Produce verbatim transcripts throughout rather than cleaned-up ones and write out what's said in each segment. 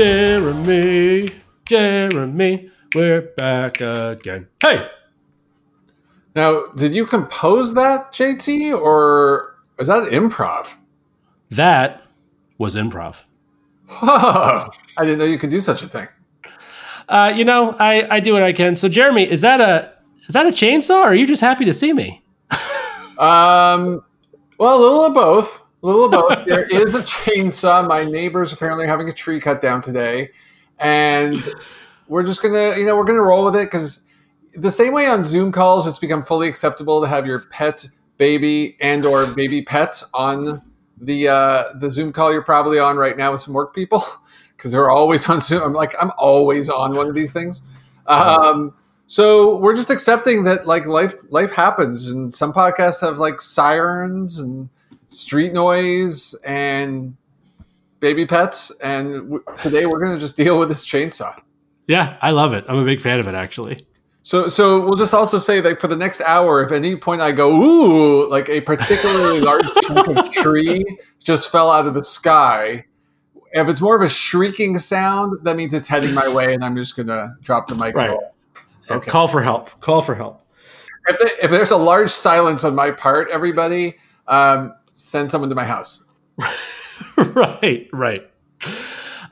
Jeremy, Jeremy, we're back again. Hey! Now, did you compose that, J T, or is that improv? That was improv. I didn't know you could do such a thing. Uh, you know, I, I do what I can. So, Jeremy, is that a is that a chainsaw, or are you just happy to see me? um, well, a little of both. A little of both. There is a chainsaw. My neighbor's apparently having a tree cut down today, and we're just gonna, you know, we're gonna roll with it because the same way on Zoom calls, it's become fully acceptable to have your pet baby and or baby pet on the uh, the Zoom call you're probably on right now with some work people. Because they're always on Zoom. I'm like, I'm always on one of these things. Um, so we're just accepting that like life life happens. And some podcasts have like sirens and street noise and baby pets. And w- today we're going to just deal with this chainsaw. Yeah, I love it. I'm a big fan of it, actually. So so we'll just also say that for the next hour, if at any point I go, ooh, like a particularly large chunk of tree just fell out of the sky. If it's more of a shrieking sound, that means it's heading my way, and I'm just going to drop the mic. Right. Okay. Call for help. Call for help. If, they, if there's a large silence on my part, everybody, um, send someone to my house. Right, right.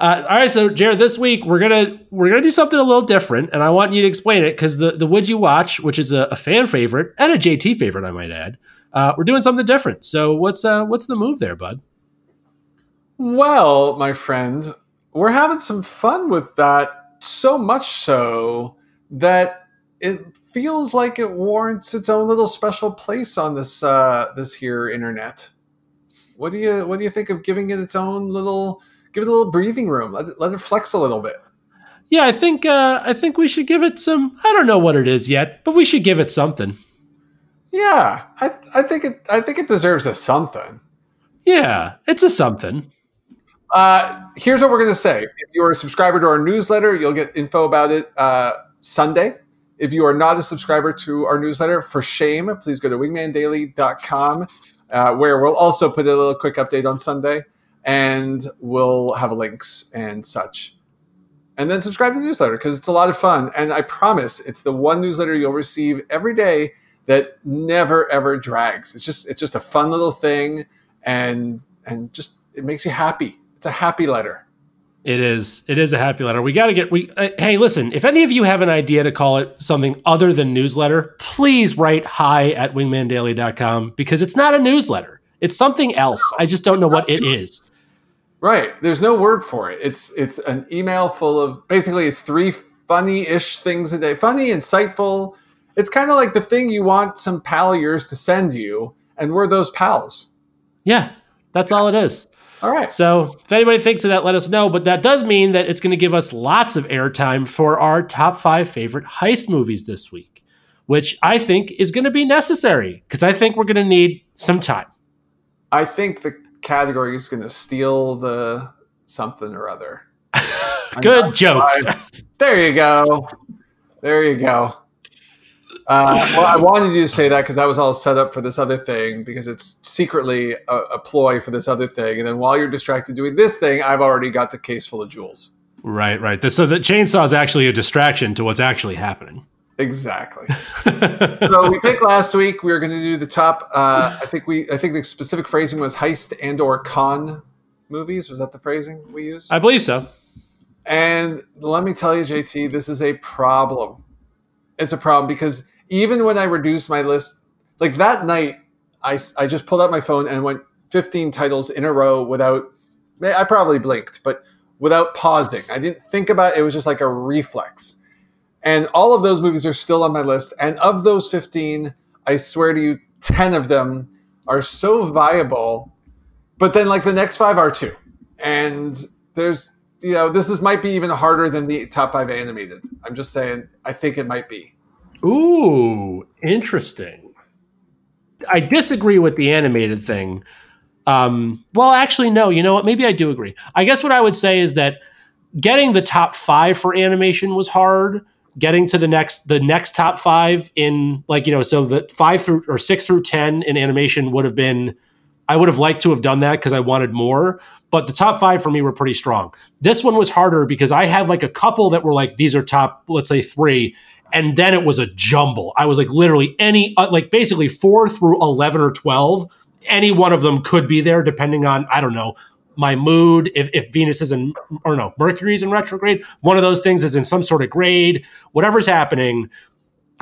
Uh, all right, so Jared, this week we're gonna we're gonna do something a little different, and I want you to explain it because the the Would You Watch, which is a, a fan favorite and a J T favorite, I might add, uh, we're doing something different. So what's uh, what's the move there, bud? Well, my friend, we're having some fun with that, so much so that it feels like it warrants its own little special place on this uh, this here internet. What do you what do you think of giving it its own little give it a little breathing room? Let it, let it flex a little bit. Yeah, I think uh, I think we should give it some. I don't know what it is yet, but we should give it something. Yeah, I I think it I think it deserves a something. Yeah, it's a something. Uh, here's what we're going to say. If you're a subscriber to our newsletter, you'll get info about it uh, Sunday. If you are not a subscriber to our newsletter, for shame, please go to wingman daily dot com, uh, where we'll also put a little quick update on Sunday, and we'll have links and such. And then subscribe to the newsletter because it's a lot of fun. And I promise it's the one newsletter you'll receive every day that never, ever drags. It's just it's just a fun little thing, and and just it makes you happy. It's a happy letter. It is. It is a happy letter. We got to get, we, uh, hey, listen, if any of you have an idea to call it something other than newsletter, please write hi at wingman daily dot com because it's not a newsletter. It's something else. I just don't know what it is. Right. There's no word for it. It's, it's an email full of, basically it's three funny-ish things a day. Funny, insightful. It's kind of like the thing you want some pal of yours to send you. And we're those pals. Yeah. That's all it is. All right. So if anybody thinks of that, let us know. But that does mean that it's going to give us lots of airtime for our top five favorite heist movies this week, which I think is going to be necessary because I think we're going to need some time. I think the category is going to steal the something or other. Good joke. There you go. There you go. Uh, well, I wanted you to say that because that was all set up for this other thing because it's secretly a, a ploy for this other thing. And then while you're distracted doing this thing, I've already got the case full of jewels. Right, right. So the chainsaw is actually a distraction to what's actually happening. Exactly. So we picked last week we were going to do the top. Uh, I think we. I think the specific phrasing was heist and or con movies. Was that the phrasing we used? I believe so. And let me tell you, J T, this is a problem. It's a problem because even when I reduced my list, like that night, I, I just pulled out my phone and went fifteen titles in a row without, I probably blinked, but without pausing. I didn't think about it. It was just like a reflex. And all of those movies are still on my list. And of those fifteen, I swear to you, ten of them are so viable. But then like the next five are two. And there's, you know, this is might be even harder than the top five animated. I'm just saying, I think it might be. Ooh, interesting. I disagree with the animated thing. Um, well, actually, no. You know what? Maybe I do agree. I guess what I would say is that getting the top five for animation was hard. Getting to the next, the next top five in like, you know, so the five through or six through ten in animation would have been I would have liked to have done that because I wanted more, but the top five for me were pretty strong. This one was harder because I had like a couple that were like, these are top, let's say three. And then it was a jumble. I was like literally any, uh, like basically four through eleven or twelve, any one of them could be there depending on, I don't know, my mood, if, if Venus is in, or no, Mercury's in retrograde, one of those things is in some sort of grade, whatever's happening,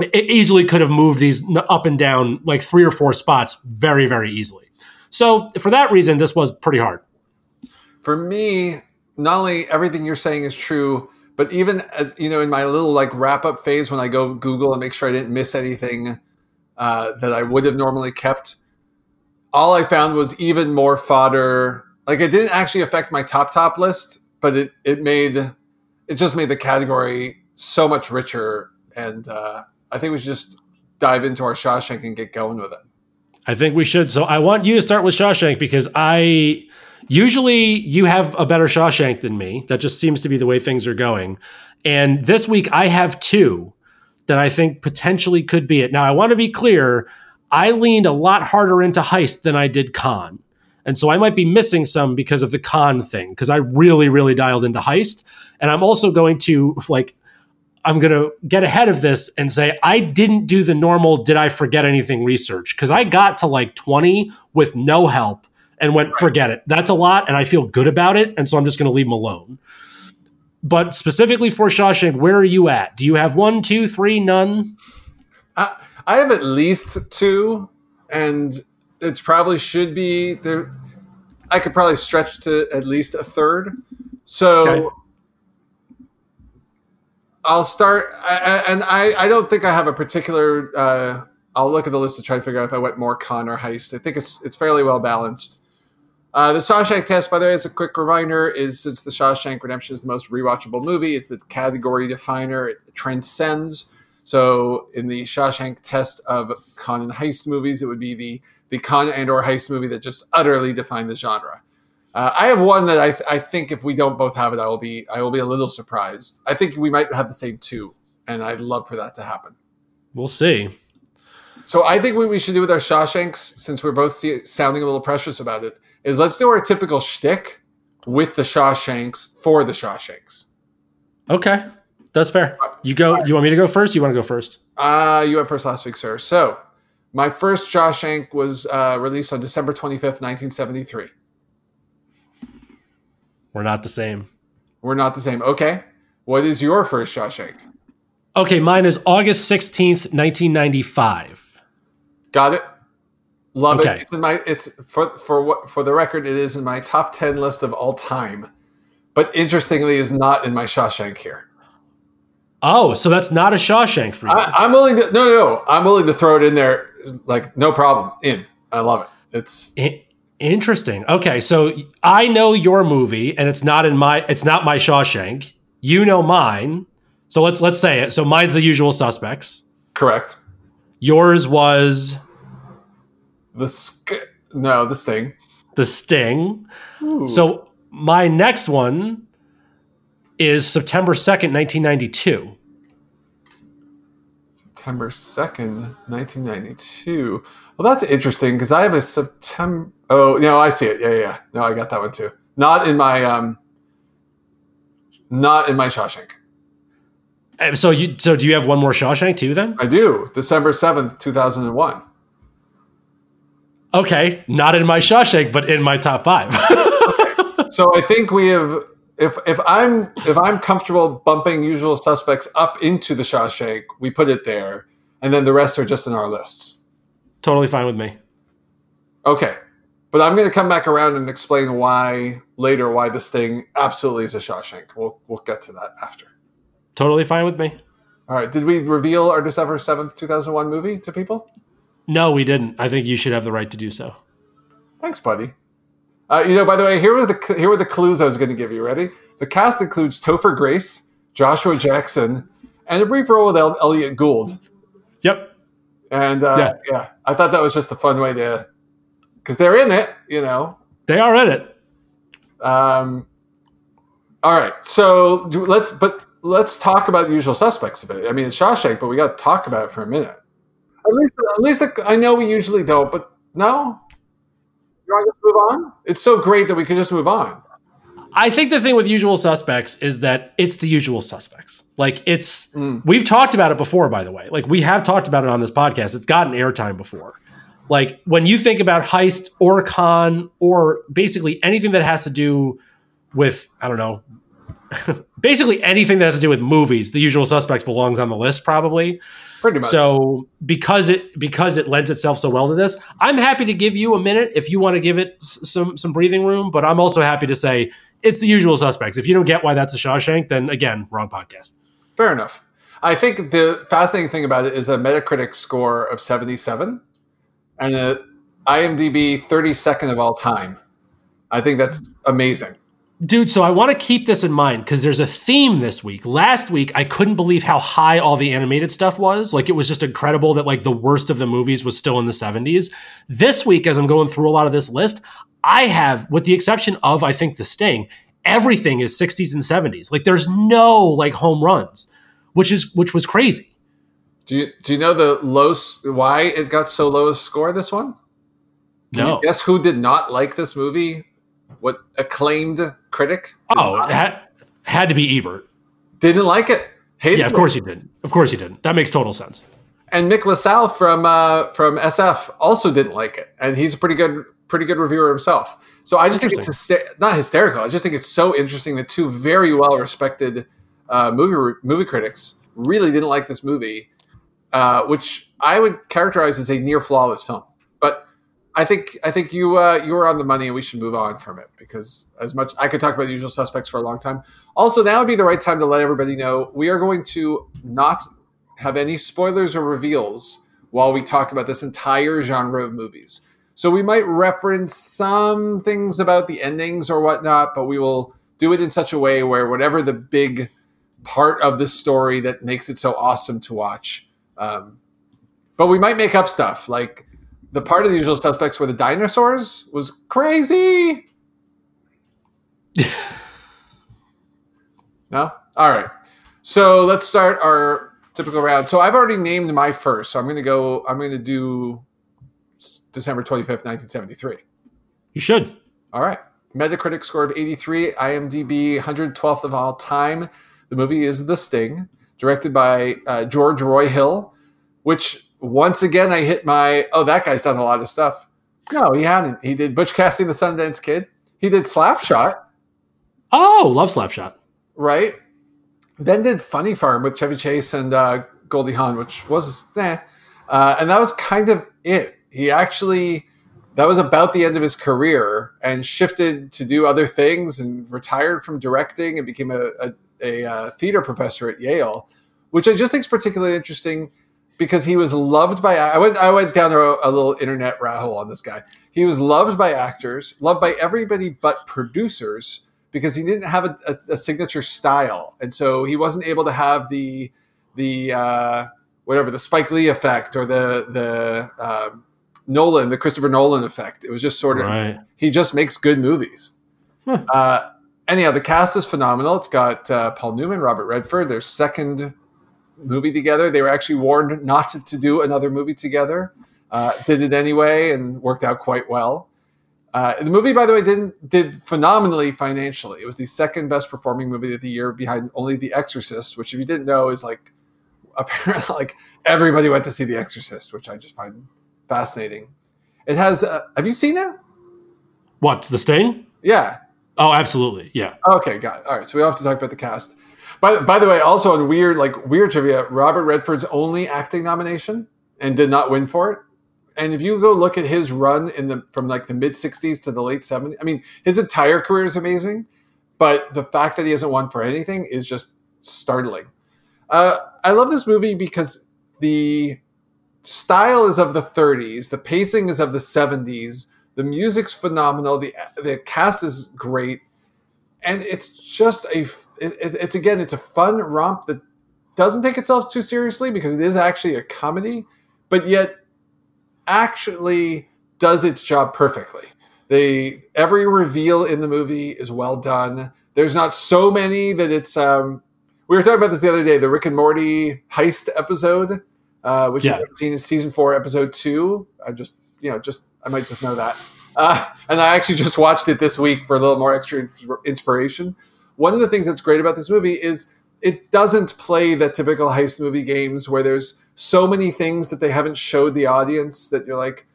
it easily could have moved these up and down like three or four spots very, very easily. So for that reason, this was pretty hard. For me, not only everything you're saying is true, but even, you know, in my little like wrap up phase, when I go Google and make sure I didn't miss anything uh, that I would have normally kept, all I found was even more fodder. Like it didn't actually affect my top, top list, but it, it made, it just made the category so much richer. And uh, I think we should just dive into our Shawshank and get going with it. I think we should. So I want you to start with Shawshank because I usually you have a better Shawshank than me. That just seems to be the way things are going. And this week I have two that I think potentially could be it. Now I want to be clear. I leaned a lot harder into Heist than I did Con. And so I might be missing some because of the Con thing, because I really, really dialed into Heist. And I'm also going to, like, I'm going to get ahead of this and say, I didn't do the normal, did I forget anything research? Because I got to like twenty with no help and went, right. Forget it. That's a lot. And I feel good about it. And so I'm just going to leave them alone. But specifically for Shawshank, where are you at? Do you have one, two, three, none? I, I have at least two. And it's probably should be there. I could probably stretch to at least a third. So okay. I'll start. I, and I, I don't think I have a particular, uh, I'll look at the list to try to figure out if I went more Con or Heist. I think it's, it's fairly well balanced. Uh, the Shawshank test, by the way, as a quick reminder, is since the Shawshank Redemption is the most rewatchable movie, it's the category definer. It transcends. So in the Shawshank test of Con and Heist movies, it would be the the Con and or Heist movie that just utterly defined the genre. Uh, I have one that I, th- I think if we don't both have it, I will be I will be a little surprised. I think we might have the same two, and I'd love for that to happen. We'll see. So I think what we should do with our Shawshanks, since we're both see- sounding a little precious about it, is let's do our typical shtick with the Shawshanks for the Shawshanks. Okay, that's fair. You go. You want me to go first? You want to go first? Uh, you went first last week, sir. So. My first Shawshank was uh, released on December twenty-fifth, nineteen seventy-three. We're not the same. We're not the same. Okay. What is your first Shawshank? Okay, mine is August sixteenth, nineteen ninety-five. Got it. Love okay. it. It's in my it's for for what for the record, it is in my top ten list of all time. But interestingly, is not in my Shawshank here. Oh, so that's not a Shawshank for you. I, I'm willing to no, no, I'm willing to throw it in there, like no problem. In, I love it. It's in, interesting. Okay, so I know your movie, and it's not in my, it's not my Shawshank. You know mine, so let's let's say it. So mine's The Usual Suspects. Correct. Yours was the sk- no, The Sting. The Sting. Ooh. So my next one is September second, nineteen ninety-two. September second, nineteen ninety-two. Well, that's interesting because I have a September. Oh, no, I see it. Yeah, yeah, yeah. No, I got that one too. Not in my, um, not in my Shawshank. And so you, so do you have one more Shawshank too then? I do. December seventh, two thousand one. Okay. Not in my Shawshank, but in my top five. Okay. So I think we have, If if I'm if I'm comfortable bumping Usual Suspects up into the Shawshank, we put it there, and then the rest are just in our lists. Totally fine with me. Okay, but I'm going to come back around and explain why later why this thing absolutely is a Shawshank. We'll we'll get to that after. Totally fine with me. All right. Did we reveal our December seventh, two thousand one movie to people? No, we didn't. I think you should have the right to do so. Thanks, buddy. Uh, you know, by the way, here were the here were the clues I was going to give you. Ready? The cast includes Topher Grace, Joshua Jackson, and a brief role with El- Elliot Gould. Yep. And uh, yeah. yeah, I thought that was just a fun way to, because they're in it, you know. They are in it. Um. All right, so do, let's but let's talk about Usual Suspects a bit. I mean, it's Shawshank, but we got to talk about it for a minute. At least, at least the, I know we usually don't, but no. You want to just move on? It's so great that we can just move on. I think the thing with Usual Suspects is that it's the Usual Suspects. Like it's, mm. we've talked about it before, by the way. Like we have talked about it on this podcast. It's gotten airtime before. Like when you think about heist or con or basically anything that has to do with, I don't know, basically anything that has to do with movies, The Usual Suspects belongs on the list probably. Pretty much. So because it because it lends itself so well to this, I'm happy to give you a minute if you want to give it some some breathing room. But I'm also happy to say it's The Usual Suspects. If you don't get why that's a Shawshank, then again, wrong podcast. Fair enough. I think the fascinating thing about it is a Metacritic score of seventy-seven and an IMDb thirty-second of all time. I think that's amazing. Dude, so I want to keep this in mind because there's a theme this week. Last week, I couldn't believe how high all the animated stuff was. Like, it was just incredible that, like, the worst of the movies was still in the seventies. This week, as I'm going through a lot of this list, I have, with the exception of, I think, The Sting, everything is sixties and seventies. Like, there's no, like, home runs, which is which was crazy. Do you, do you know the low why it got so low a score, this one? Can no. Guess who did not like this movie? What acclaimed critic? Oh, it had, had to be Ebert. Didn't like it. Hated yeah, of course it. he didn't. Of course he didn't. That makes total sense. And Mick LaSalle from uh, from S F also didn't like it, and he's a pretty good pretty good reviewer himself. So I just think it's hyster- not hysterical. I just think it's so interesting that two very well respected uh, movie movie critics really didn't like this movie, uh, which I would characterize as a near flawless film. I think I think you uh, you were on the money, and we should move on from it because as much I could talk about The Usual Suspects for a long time. Also, now would be the right time to let everybody know we are going to not have any spoilers or reveals while we talk about this entire genre of movies. So we might reference some things about the endings or whatnot, but we will do it in such a way where whatever the big part of the story that makes it so awesome to watch. Um, but we might make up stuff like. The part of The Usual Suspects where the dinosaurs was crazy. No? All right. So let's start our typical round. So I've already named my first. So I'm going to go, I'm going to do December twenty-fifth, nineteen seventy-three. You should. All right. Metacritic score of eighty-three, IMDb one hundred twelfth of all time. The movie is The Sting, directed by uh, George Roy Hill, which... Once again, I hit my, oh, that guy's done a lot of stuff. No, he hadn't. He did Butch Cassidy and the Sundance Kid. He did Slap Shot. Oh, love Slap Shot. Right? Then did Funny Farm with Chevy Chase and uh, Goldie Hawn, which was, eh. Uh, and that was kind of it. He actually, that was about the end of his career and shifted to do other things and retired from directing and became a, a, a, a theater professor at Yale, which I just think is particularly interesting. Because he was loved by, I went, I went down a, a little internet rat hole on this guy. He was loved by actors, loved by everybody but producers, because he didn't have a, a, a signature style, and so he wasn't able to have the the uh, whatever the Spike Lee effect or the the uh, Nolan, the Christopher Nolan effect. It was just sort of right. He just makes good movies. Huh. Uh, anyhow, the cast is phenomenal. It's got uh, Paul Newman, Robert Redford, their second movie together. They were actually warned not to, to do another movie together. Uh, did it anyway and worked out quite well. Uh, the movie, by the way, didn't did phenomenally financially. It was the second best performing movie of the year behind only The Exorcist, which if you didn't know is like apparently like everybody went to see The Exorcist, which I just find fascinating. It has, uh, have you seen it? What, The Sting? Yeah. Oh, absolutely. Yeah. Okay, got it. All right. So we don't have to talk about the cast. By, by the way, also on weird, like weird trivia, Robert Redford's only acting nomination and did not win for it. And if you go look at his run in the from like the mid sixties to the late seventies, I mean, his entire career is amazing, but the fact that he hasn't won for anything is just startling. Uh, I love this movie because the style is of the thirties, the pacing is of the seventies, the music's phenomenal, the the cast is great. And it's just a, it, it's again, it's a fun romp that doesn't take itself too seriously because it is actually a comedy, but yet actually does its job perfectly. They, every reveal in the movie is well done. There's not so many that it's, um, we were talking about this the other day, the Rick and Morty heist episode, uh, which yeah. you haven't seen is season four, episode two. I just, you know, just, I might just know that. Uh, and I actually just watched it this week for a little more extra inspiration. One of the things that's great about this movie is it doesn't play the typical heist movie games where there's so many things that they haven't showed the audience that you're like,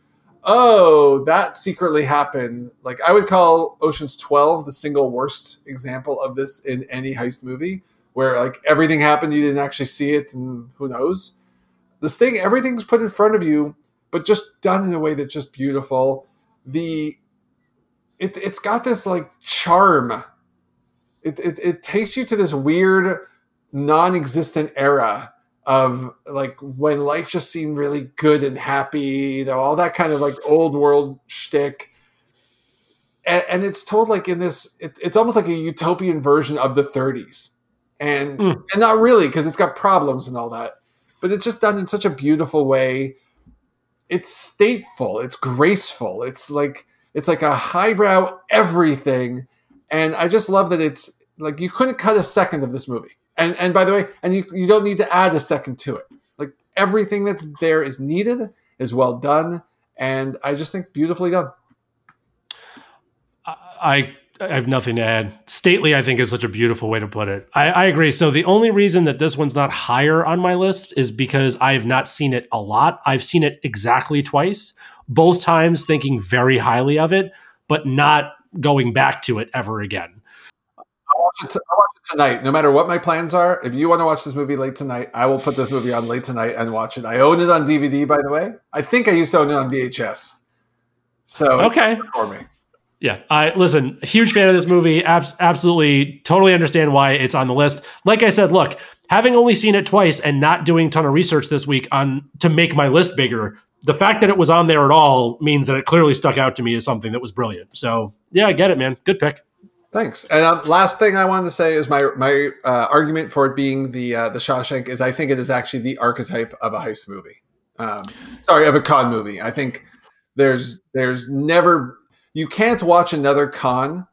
oh, that secretly happened. Like, I would call Ocean's twelve the single worst example of this in any heist movie, where like everything happened, you didn't actually see it, and who knows. The Sting, everything's put in front of you, but just done in a way that's just beautiful. The it it's got this like charm. It it it takes you to this weird, non-existent era of like when life just seemed really good and happy, you know, all that kind of like old world shtick. And, and it's told like in this, it, it's almost like a utopian version of the thirties, and mm. and not really, because it's got problems and all that, but it's just done in such a beautiful way. It's stateful. It's graceful. It's like it's like a highbrow everything. And I just love that it's like you couldn't cut a second of this movie. And and by the way, and you, you don't need to add a second to it. Like everything that's there is needed, is well done, and I just think beautifully done. I I have nothing to add. Stately, I think, is such a beautiful way to put it. I, I agree. So the only reason that this one's not higher on my list is because I have not seen it a lot. I've seen it exactly twice, both times thinking very highly of it, but not going back to it ever again. I'll watch it, t- I'll watch it tonight. No matter what my plans are, if you want to watch this movie late tonight, I will put this movie on late tonight and watch it. I own it on D V D, by the way. I think I used to own it on V H S. So okay, for me. Yeah, I listen, huge fan of this movie. Abs- absolutely, totally understand why it's on the list. Like I said, look, having only seen it twice and not doing a ton of research this week on to make my list bigger, the fact that it was on there at all means that it clearly stuck out to me as something that was brilliant. So yeah, I get it, man. Good pick. Thanks. And um, last thing I wanted to say is my my uh, argument for it being the uh, the Shawshank is I think it is actually the archetype of a heist movie. Um, sorry, of a con movie. I think there's there's never. You can't watch another con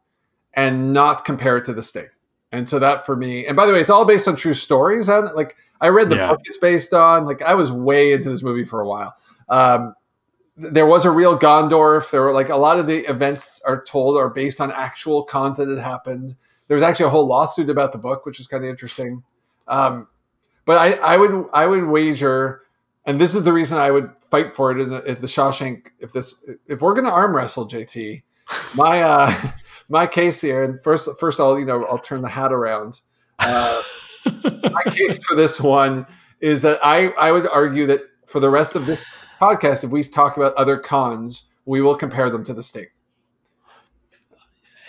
and not compare it to The Sting. And so that for me, and by the way, it's all based on true stories. And like I read the yeah. book it's based on, like I was way into this movie for a while. Um, there was a real Gondorf. There were like a lot of the events are told are based on actual cons that had happened. There was actually a whole lawsuit about the book, which is kind of interesting. Um, but I, I would, I would wager, and this is the reason I would fight for it in the, if the Shawshank, if this, if we're going to arm wrestle, J T, my, uh, my case here, and first, first I'll, you know, I'll turn the hat around. Uh, my case for this one is that I, I would argue that for the rest of this podcast, if we talk about other cons, we will compare them to The Sting.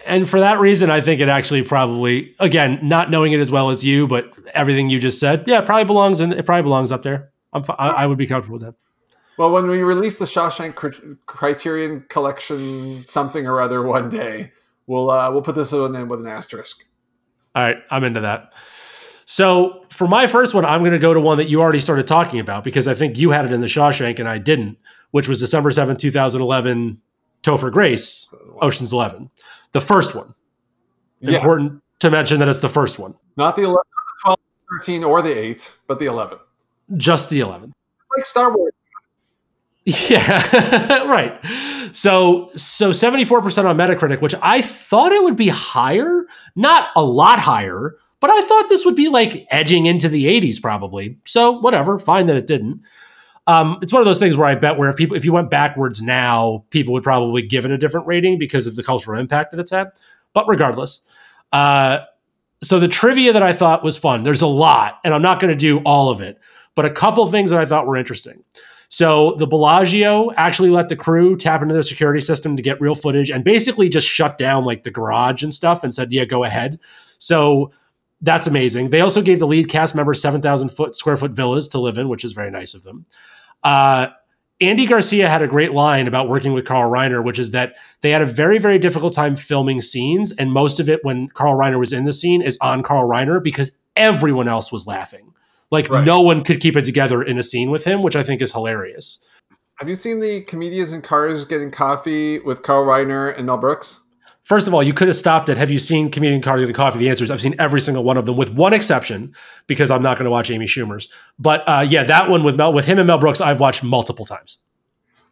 And for that reason, I think it actually probably, again, not knowing it as well as you, but everything you just said, yeah, it probably belongs in, it probably belongs up there. I'm, I, I would be comfortable with that. Well, when we release the Shawshank cr- Criterion Collection something or other one day, we'll uh, we'll put this one in with an asterisk. All right, I'm into that. So for my first one, I'm going to go to one that you already started talking about because I think you had it in the Shawshank and I didn't, which was December seventh, twenty eleven, Topher Grace, Ocean's Eleven, the first one. Yeah. Important to mention that it's the first one. Not the eleven, the twelve, thirteen, or the eight, but the eleven. Just the eleven. It's like Star Wars. Yeah, right. So, so seventy-four percent on Metacritic, which I thought it would be higher, not a lot higher, but I thought this would be like edging into the eighties probably. So whatever, fine that it didn't. Um, it's one of those things where I bet where if people, if you went backwards now, people would probably give it a different rating because of the cultural impact that it's had. But regardless, uh, so the trivia that I thought was fun, there's a lot, and I'm not going to do all of it, but a couple things that I thought were interesting. So the Bellagio actually let the crew tap into their security system to get real footage and basically just shut down like the garage and stuff and said, yeah, go ahead. So that's amazing. They also gave the lead cast members seven thousand foot square foot villas to live in, which is very nice of them. Uh, Andy Garcia had a great line about working with Carl Reiner, which is that they had a very, very difficult time filming scenes. And most of it when Carl Reiner was in the scene is on Carl Reiner because everyone else was laughing. Like, right. No one could keep it together in a scene with him, which I think is hilarious. Have you seen the Comedians in Cars Getting Coffee with Carl Reiner and Mel Brooks? First of all, you could have stopped at, have you seen Comedians in Cars Getting Coffee? The answer is I've seen every single one of them, with one exception, because I'm not going to watch Amy Schumer's. But uh, yeah, that one with Mel, with him and Mel Brooks, I've watched multiple times.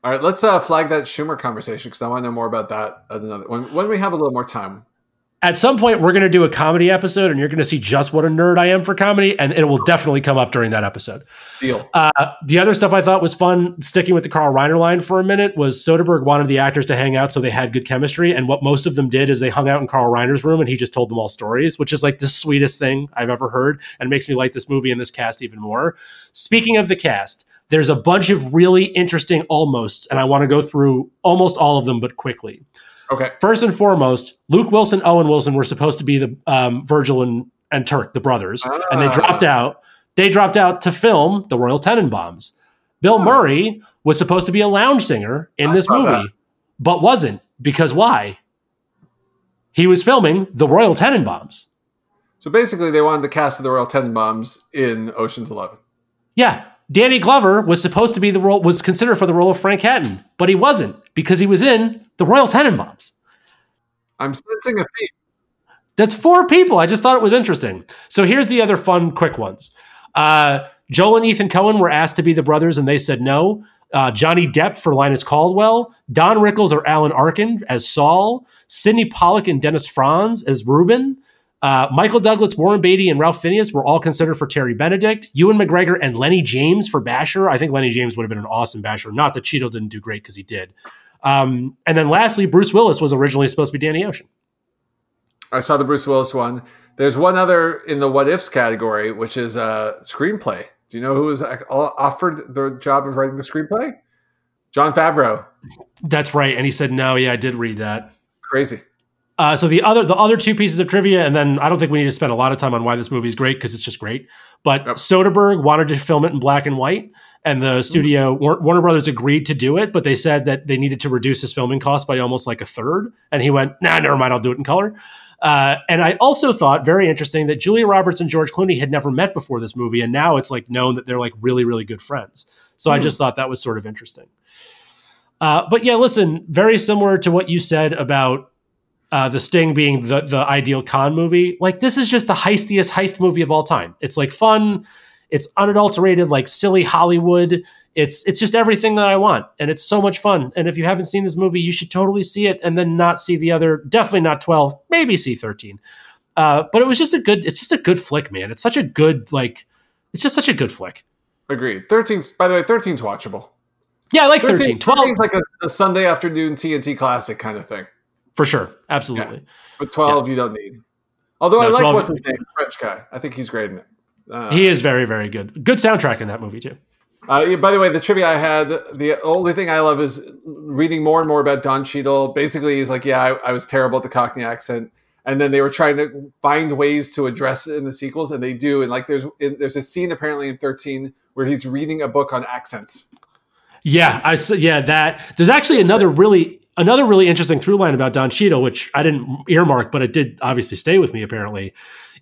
All right, let's uh, flag that Schumer conversation because I want to know more about that at another when, when we have a little more time. At some point, we're going to do a comedy episode, and you're going to see just what a nerd I am for comedy, and it will definitely come up during that episode. Deal. Uh, the other stuff I thought was fun, sticking with the Carl Reiner line for a minute, was Soderbergh wanted the actors to hang out so they had good chemistry, and what most of them did is they hung out in Carl Reiner's room, and he just told them all stories, which is like the sweetest thing I've ever heard, and makes me like this movie and this cast even more. Speaking of the cast, there's a bunch of really interesting almosts, and I want to go through almost all of them, but quickly. Okay. First and foremost, Luke Wilson, Owen Wilson were supposed to be the um, Virgil and, and Turk, the brothers, ah. and they dropped out. They dropped out to film The Royal Tenenbaums. Bill ah. Murray was supposed to be a lounge singer in I this movie, that. but wasn't, because why? He was filming The Royal Tenenbaums. So basically, they wanted the cast of The Royal Tenenbaums in Ocean's Eleven. Yeah. Danny Glover was supposed to be the role, was considered for the role of Frank Hatton, but he wasn't because he was in The Royal Tenenbaums. I'm sensing a theme. That's four people. I just thought it was interesting. So here's the other fun, quick ones. Uh, Joel and Ethan Coen were asked to be the brothers, and they said no. Uh, Johnny Depp for Linus Caldwell. Don Rickles or Alan Arkin as Saul. Sidney Pollack and Dennis Franz as Reuben. Uh, Michael Douglas, Warren Beatty, and Ralph Fiennes were all considered for Terry Benedict. Ewan McGregor and Lenny James for Basher. I think Lenny James would have been an awesome Basher. Not that Cheadle didn't do great, because he did. Um, and then lastly, Bruce Willis was originally supposed to be Danny Ocean. I saw the Bruce Willis one. There's one other in the what ifs category, which is uh, screenplay. Do you know who was offered the job of writing the screenplay? Jon Favreau. That's right. And he said no. Yeah, I did read that. Crazy. Uh, so the other the other two pieces of trivia, and then I don't think we need to spend a lot of time on why this movie is great because it's just great. But yep. Soderbergh wanted to film it in black and white, and the studio, Warner Brothers, agreed to do it, but they said that they needed to reduce his filming cost by almost like a third. And he went, nah, never mind, I'll do it in color. Uh, and I also thought, very interesting, that Julia Roberts and George Clooney had never met before this movie, and now it's like known that they're like really, really good friends. So mm. I just thought that was sort of interesting. Uh, but yeah, listen, very similar to what you said about Uh, the Sting being the the ideal con movie. Like, this is just the heistiest heist movie of all time. It's like fun. It's unadulterated, like silly Hollywood. It's it's just everything that I want. And it's so much fun. And if you haven't seen this movie, you should totally see it and then not see the other. Definitely not twelve, maybe see thirteen. Uh, but it was just a good, it's just a good flick, man. It's such a good, like, it's just such a good flick. Agreed. thirteen's, by the way, thirteen's watchable. Yeah, I like thirteen. twelve is like a, a Sunday afternoon T N T classic kind of thing. For sure. Absolutely. Yeah. But twelve, yeah. You don't need. Although no, I like what's his name, French guy. I think he's great in it. Uh, he is very, very good. Good soundtrack in that movie, too. Uh, by the way, the trivia I had, the only thing I love is reading more and more about Don Cheadle. Basically, he's like, yeah, I, I was terrible at the Cockney accent. And then they were trying to find ways to address it in the sequels, and they do. And like, there's in, there's a scene apparently in thirteen where he's reading a book on accents. Yeah, I yeah, that. There's actually another really... Another really interesting through line about Don Cheadle, which I didn't earmark, but it did obviously stay with me apparently,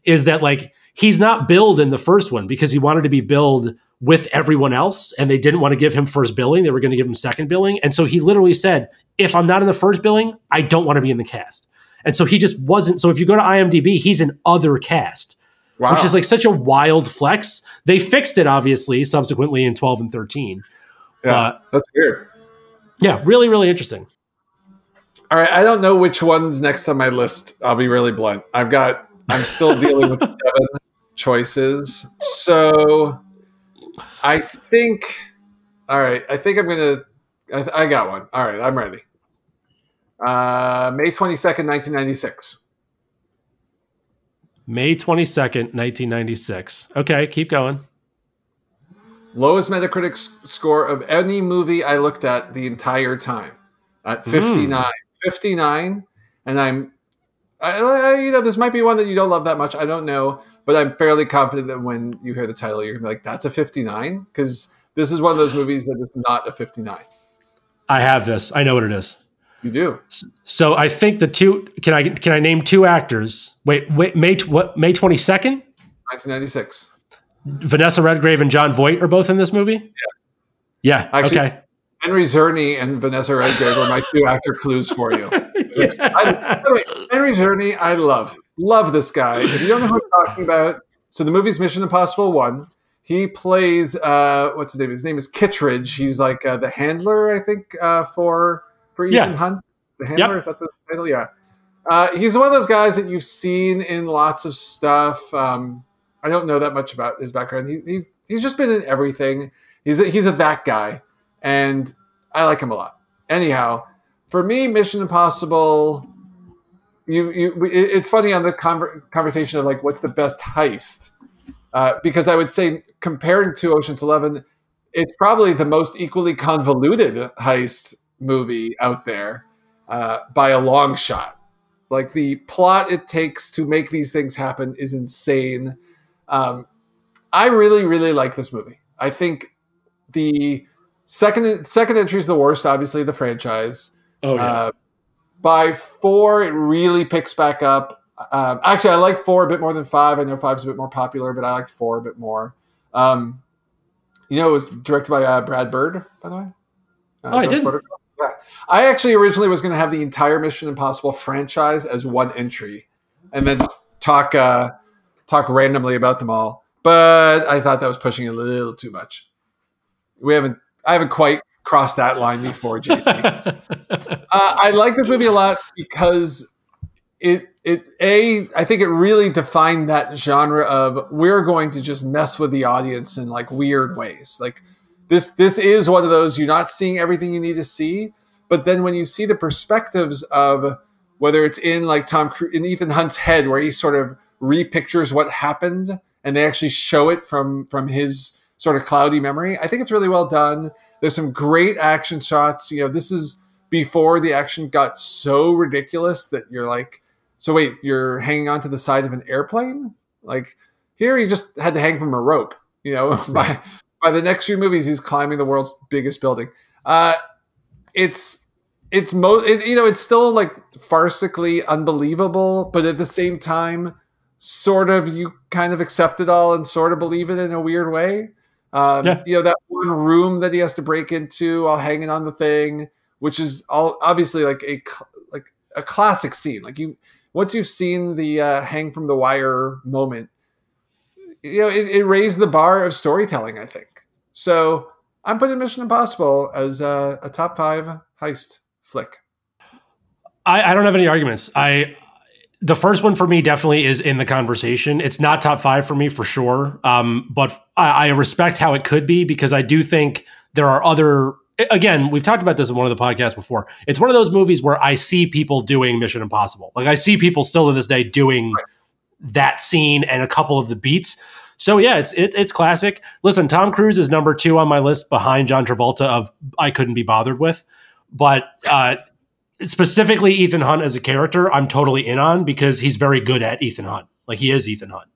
is that like he's not billed in the first one because he wanted to be billed with everyone else and they didn't want to give him first billing. They were going to give him second billing. And so he literally said, if I'm not in the first billing, I don't want to be in the cast. And so he just wasn't. So if you go to I M D B, he's in other cast, wow. which is like such a wild flex. They fixed it obviously subsequently in twelve and thirteen. Yeah, uh, that's weird. Yeah, really, really interesting. All right, I don't know which one's next on my list. I'll be really blunt. I've got, I'm still dealing with seven choices. So I think, all right, I think I'm going to, I got one. All right, I'm ready. Uh, May twenty-second, nineteen ninety-six. May twenty-second, nineteen ninety-six. Okay, keep going. Lowest Metacritic score of any movie I looked at the entire time at fifty-nine. Mm. fifty-nine, and I'm, I, I, you know, this might be one that you don't love that much. I don't know, but I'm fairly confident that when you hear the title, you're going to be like, that's a fifty-nine? Because this is one of those movies that is not a fifty-nine. I have this. I know what it is. You do. So I think the two, can I can I name two actors? Wait, wait, May, what, May twenty-second? nineteen ninety-six. Vanessa Redgrave and John Voight are both in this movie? Yeah. Yeah, actually, okay. Henry Czerny and Vanessa Redgrave are my two actor clues for you. Yeah. I, by the way, Henry Czerny, I love. Love this guy. If you don't know who I'm talking about, so the movie's Mission Impossible one. He plays uh, what's his name? His name is Kittredge. He's like uh, the handler, I think, uh, for for Ethan yeah. Hunt. The handler, yep. Is that the title? Yeah. Uh, he's one of those guys that you've seen in lots of stuff. Um, I don't know that much about his background. He, he he's just been in everything. He's a, he's a that guy, and I like him a lot. Anyhow, for me, Mission Impossible. You you. It, it's funny on the conver- conversation of like, what's the best heist? Uh, because I would say, compared to Ocean's Eleven, it's probably the most equally convoluted heist movie out there uh, by a long shot. Like, the plot it takes to make these things happen is insane. Um, I really, really like this movie. I think the second second entry is the worst, obviously, the franchise. Oh, yeah. Uh, by four, it really picks back up. Um, actually, I like four a bit more than five. I know five's a bit more popular, but I like four a bit more. Um, you know, it was directed by uh, Brad Bird, by the way. Uh, oh, I didn't. Yeah. I actually originally was going to have the entire Mission Impossible franchise as one entry, and then talk uh, talk randomly about them all. But I thought that was pushing it a little too much. We haven't. I haven't quite crossed that line before, J T. uh, I like this movie a lot because. It it a I think it really defined that genre of we're going to just mess with the audience in like weird ways. Like this this is one of those you're not seeing everything you need to see, but then when you see the perspectives of whether it's in like Tom Cruise in Ethan Hunt's head where he sort of repictures what happened and they actually show it from from his sort of cloudy memory, I think it's really well done. There's some great action shots. You know, this is before the action got so ridiculous that you're like. So wait, you're hanging onto the side of an airplane? Like here, he just had to hang from a rope. You know, by by the next few movies, he's climbing the world's biggest building. Uh, it's it's mo- it, you know, it's still like farcically unbelievable, but at the same time, sort of you kind of accept it all and sort of believe it in a weird way. Um, yeah. You know, that one room that he has to break into while hanging on the thing, which is all obviously like a like a classic scene. Like you. Once you've seen the uh, hang from the wire moment, you know, it, it raised the bar of storytelling, I think. So I'm putting Mission Impossible as a, a top five heist flick. I, I don't have any arguments. I the first one for me definitely is in the conversation. It's not top five for me for sure. Um, but I, I respect how it could be because I do think there are other... Again, we've talked about this in one of the podcasts before. It's one of those movies where I see people doing Mission Impossible. Like I see people still to this day doing right. that scene and a couple of the beats. So yeah, it's it, it's classic. Listen, Tom Cruise is number two on my list behind John Travolta of I Couldn't Be Bothered With. But uh, specifically Ethan Hunt as a character, I'm totally in on because he's very good at Ethan Hunt. Like he is Ethan Hunt.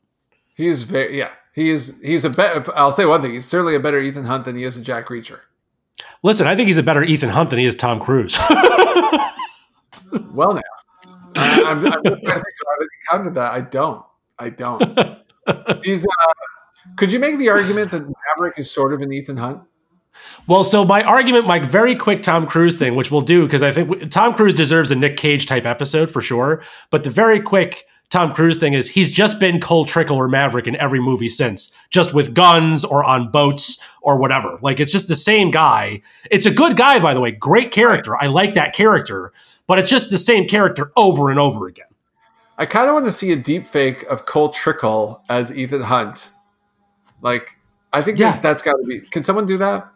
He is very, yeah. He is, he's a better, I'll say one thing. He's certainly a better Ethan Hunt than he is a Jack Reacher. Listen, I think he's a better Ethan Hunt than he is Tom Cruise. Well, now. I, I'm, I'm just trying to think I've encountered that. I don't. I don't. He's, uh, could you make the argument that Maverick is sort of an Ethan Hunt? Well, so my argument, my very quick Tom Cruise thing, which we'll do, because I think w- Tom Cruise deserves a Nick Cage type episode for sure. But the very quick Tom Cruise thing is he's just been Cole Trickle or Maverick in every movie since, just with guns or on boats or whatever. Like, it's just the same guy. It's a good guy, by the way. Great character. I like that character, but it's just the same character over and over again. I kind of want to see a deep fake of Cole Trickle as Ethan Hunt. Like, I think yeah. that, that's got to be... Can someone do that?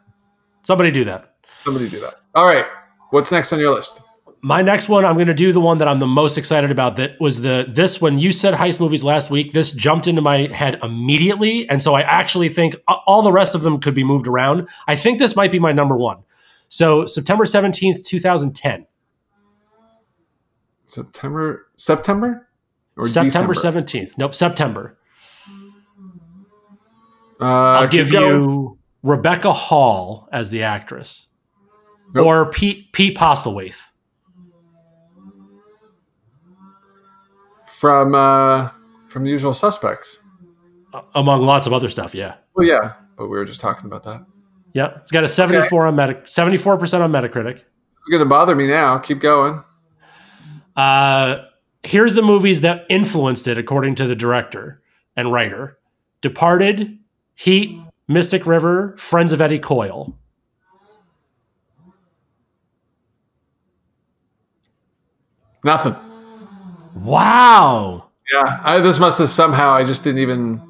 Somebody do that. Somebody do that. All right. What's next on your list? My next one, I'm going to do the one that I'm the most excited about. That was the this when you said heist movies last week, this jumped into my head immediately. And so I actually think all the rest of them could be moved around. I think this might be my number one. So September seventeenth, two thousand ten. September, September? Or September December? seventeenth. Nope, September. Uh, I'll give you going. Rebecca Hall as the actress. Nope. Or Pete, Pete Postlewaite. From uh, from The Usual Suspects. Among lots of other stuff, yeah. Well, yeah, but we were just talking about that. Yeah, it's got a seventy-four okay. on Meta- seventy-four percent on Metacritic. This is going to bother me now. Keep going. Uh, here's the movies that influenced it, according to the director and writer. Departed, Heat, Mystic River, Friends of Eddie Coyle. Nothing. Wow. Yeah, I, this must have somehow, I just didn't even,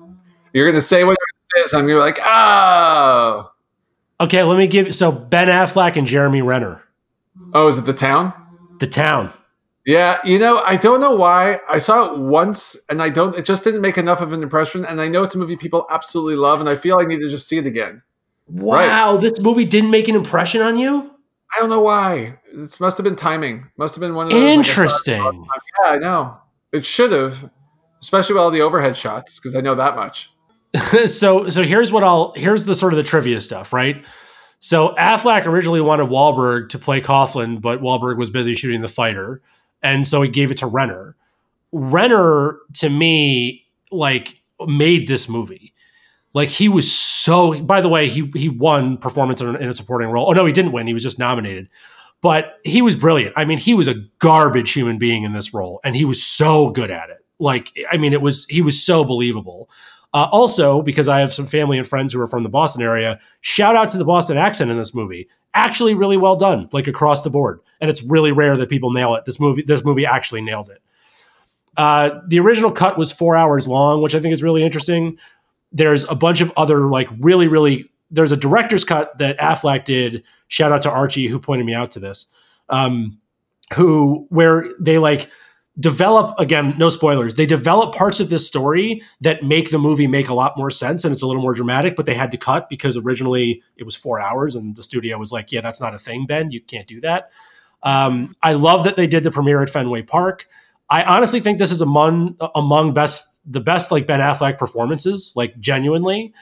you're going to say what you're going to say, so I'm going to be like, oh. Okay, let me give you, so Ben Affleck and Jeremy Renner. Oh, is it The Town? The Town. Yeah, you know, I don't know why. I saw it once, and I don't, it just didn't make enough of an impression, and I know it's a movie people absolutely love, and I feel I need to just see it again. Wow, right. This movie didn't make an impression on you? I don't know why. This must have been timing. Must have been one of those. Interesting. Like I yeah, I know. It should have, especially with all the overhead shots, because I know that much. so, so here's what I'll. Here's the sort of the trivia stuff, right? So Affleck originally wanted Wahlberg to play Coughlin, but Wahlberg was busy shooting The Fighter, and so he gave it to Renner. Renner, to me, like made this movie. Like he was so. By the way, he he won performance in a supporting role. Oh no, he didn't win. He was just nominated. But he was brilliant. I mean, he was a garbage human being in this role, and he was so good at it. Like, I mean, it was he was so believable. Uh, also, because I have some family and friends who are from the Boston area, shout out to the Boston accent in this movie. Actually, really well done, like across the board. And it's really rare that people nail it. This movie, this movie actually nailed it. Uh, the original cut was four hours long, which I think is really interesting. There's a bunch of other like really, really. There's a director's cut that Affleck did. Shout out to Archie who pointed me out to this, um, who where they like develop again, no spoilers. They develop parts of this story that make the movie make a lot more sense. And it's a little more dramatic, but they had to cut because originally it was four hours and the studio was like, yeah, that's not a thing, Ben, you can't do that. Um, I love that they did the premiere at Fenway Park. I honestly think this is among, among best, the best like Ben Affleck performances, like genuinely.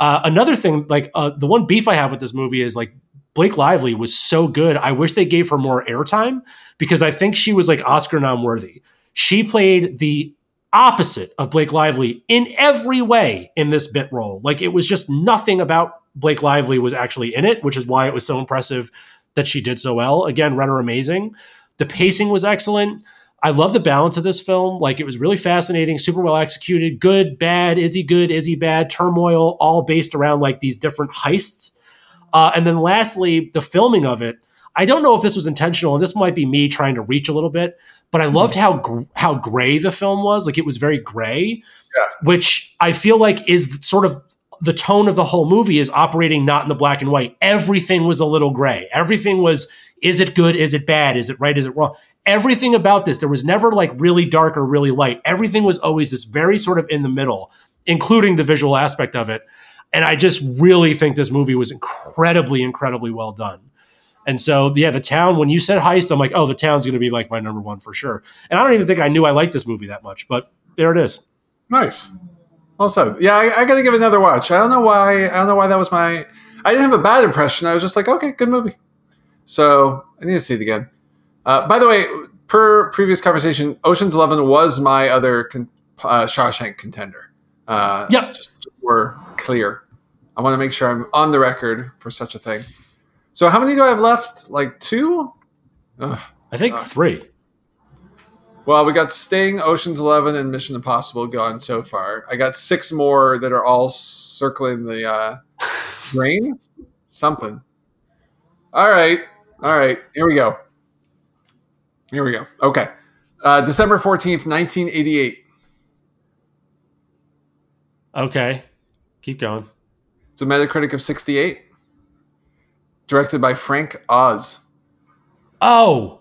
Uh, another thing, like uh, the one beef I have with this movie is like Blake Lively was so good. I wish they gave her more airtime because I think she was like Oscar nom worthy. She played the opposite of Blake Lively in every way in this bit role. Like it was just nothing about Blake Lively was actually in it, which is why it was so impressive that she did so well. Again, Renner amazing. The pacing was excellent. I love the balance of this film. Like it was really fascinating, super well executed, good, bad, is he good, is he bad, turmoil, all based around like these different heists. Uh, and then lastly, the filming of it. I don't know if this was intentional, and this might be me trying to reach a little bit, but I loved how gr- how gray the film was. Like it was very gray, yeah. Which I feel like is sort of the tone of the whole movie is operating not in the black and white. Everything was a little gray. Everything was, is it good? Is it bad? Is it right? Is it wrong? Everything about this, there was never like really dark or really light. Everything was always this very sort of in the middle, including the visual aspect of it. And I just really think this movie was incredibly, incredibly well done. And so, yeah, The Town, when you said heist, I'm like, oh, The Town's going to be like my number one for sure. And I don't even think I knew I liked this movie that much, but there it is. Nice. Also, yeah, I, I got to give it another watch. I don't know why. I don't know why that was my, I didn't have a bad impression. I was just like, okay, good movie. So I need to see it again. Uh, by the way, per previous conversation, Ocean's Eleven was my other con- uh, Shawshank contender. Uh, yep. Just, just we're clear. I want to make sure I'm on the record for such a thing. So how many do I have left? Like two? Ugh. I think uh, three. Well, we got Sting, Ocean's Eleven, and Mission Impossible gone so far. I got six more that are all circling the uh, brain. Something. All right. All right. Here we go. Here we go. Okay. Uh, December fourteenth, nineteen eighty-eight. Okay. Keep going. It's a Metacritic of sixty-eight. Directed by Frank Oz. Oh.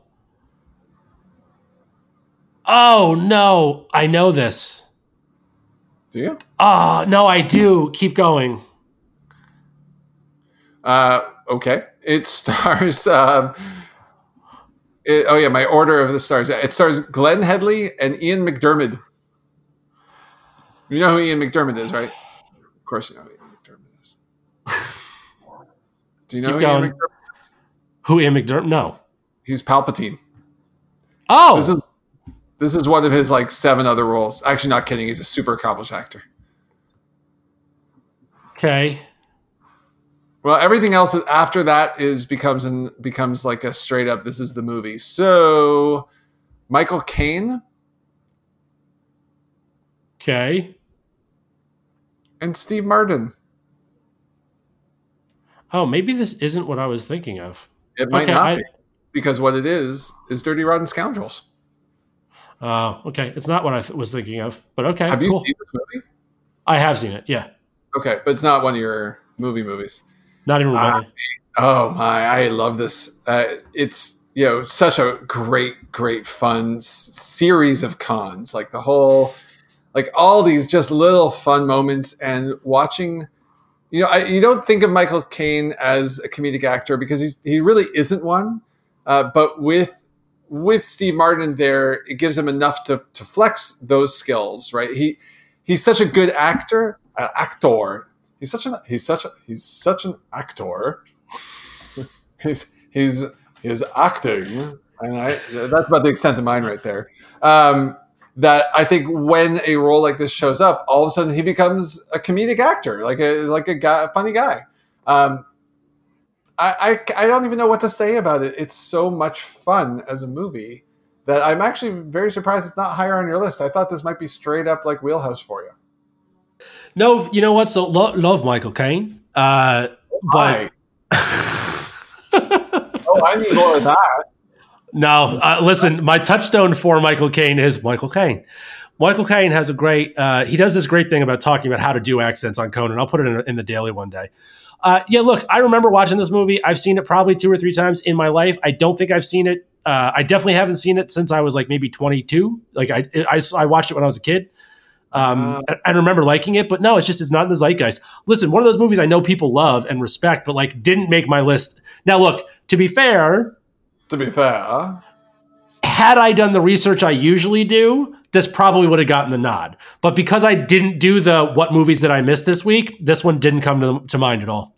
Oh, no. I know this. Do you? Oh, no, I do. Keep going. Uh, okay. It stars... Uh, It, oh, yeah, my order of the stars. It stars Glenn Headley and Ian McDiarmid. You know who Ian McDiarmid is, right? Of course you know who Ian McDiarmid is. Do you know Keep who going. Ian McDiarmid is? Who Ian McDiarmid? No. He's Palpatine. Oh! This is, this is one of his, like, seven other roles. Actually, not kidding. He's a super accomplished actor. Okay. Well, everything else after that is becomes an, becomes like a straight up, this is the movie. So, Michael Caine. Okay. And Steve Martin. Oh, maybe this isn't what I was thinking of. It might okay, not I, be, because what it is is Dirty Rotten Scoundrels. Oh, uh, okay. It's not what I th- was thinking of, but okay. Have you cool. seen this movie? I have seen it, yeah. Okay, but it's not one of your movie movies. Not even remotely. Oh, my. I love this. Uh, it's, you know, such a great, great fun s- series of cons. Like the whole, like all these just little fun moments and watching... You know, I, you don't think of Michael Caine as a comedic actor because he's, he really isn't one. Uh, but with with Steve Martin there, it gives him enough to to flex those skills, right? He he's such a good actor, uh, actor. He's such an he's such a, he's such an actor. he's he's he's acting, and I, that's about the extent of mine right there. Um, That I think when a role like this shows up, all of a sudden he becomes a comedic actor, like a like a guy, a funny guy. Um, I, I I don't even know what to say about it. It's so much fun as a movie that I'm actually very surprised it's not higher on your list. I thought this might be straight up like wheelhouse for you. No, you know what? So lo- love Michael Caine, uh, but oh, I need more of that. No, uh, listen, my touchstone for Michael Caine is Michael Caine. Michael Caine has a great, uh, he does this great thing about talking about how to do accents on Conan. I'll put it in, in the daily one day. Uh, yeah, look, I remember watching this movie. I've seen it probably two or three times in my life. I don't think I've seen it. Uh, I definitely haven't seen it since I was like maybe twenty-two. Like I, I, I watched it when I was a kid. Um, uh, I, I remember liking it, but no, it's just, it's not in the zeitgeist. Listen, one of those movies I know people love and respect, but like didn't make my list. Now, look, to be fair... To be fair, had I done the research I usually do, this probably would have gotten the nod. But because I didn't do the what movies that I missed this week, this one didn't come to, to mind at all.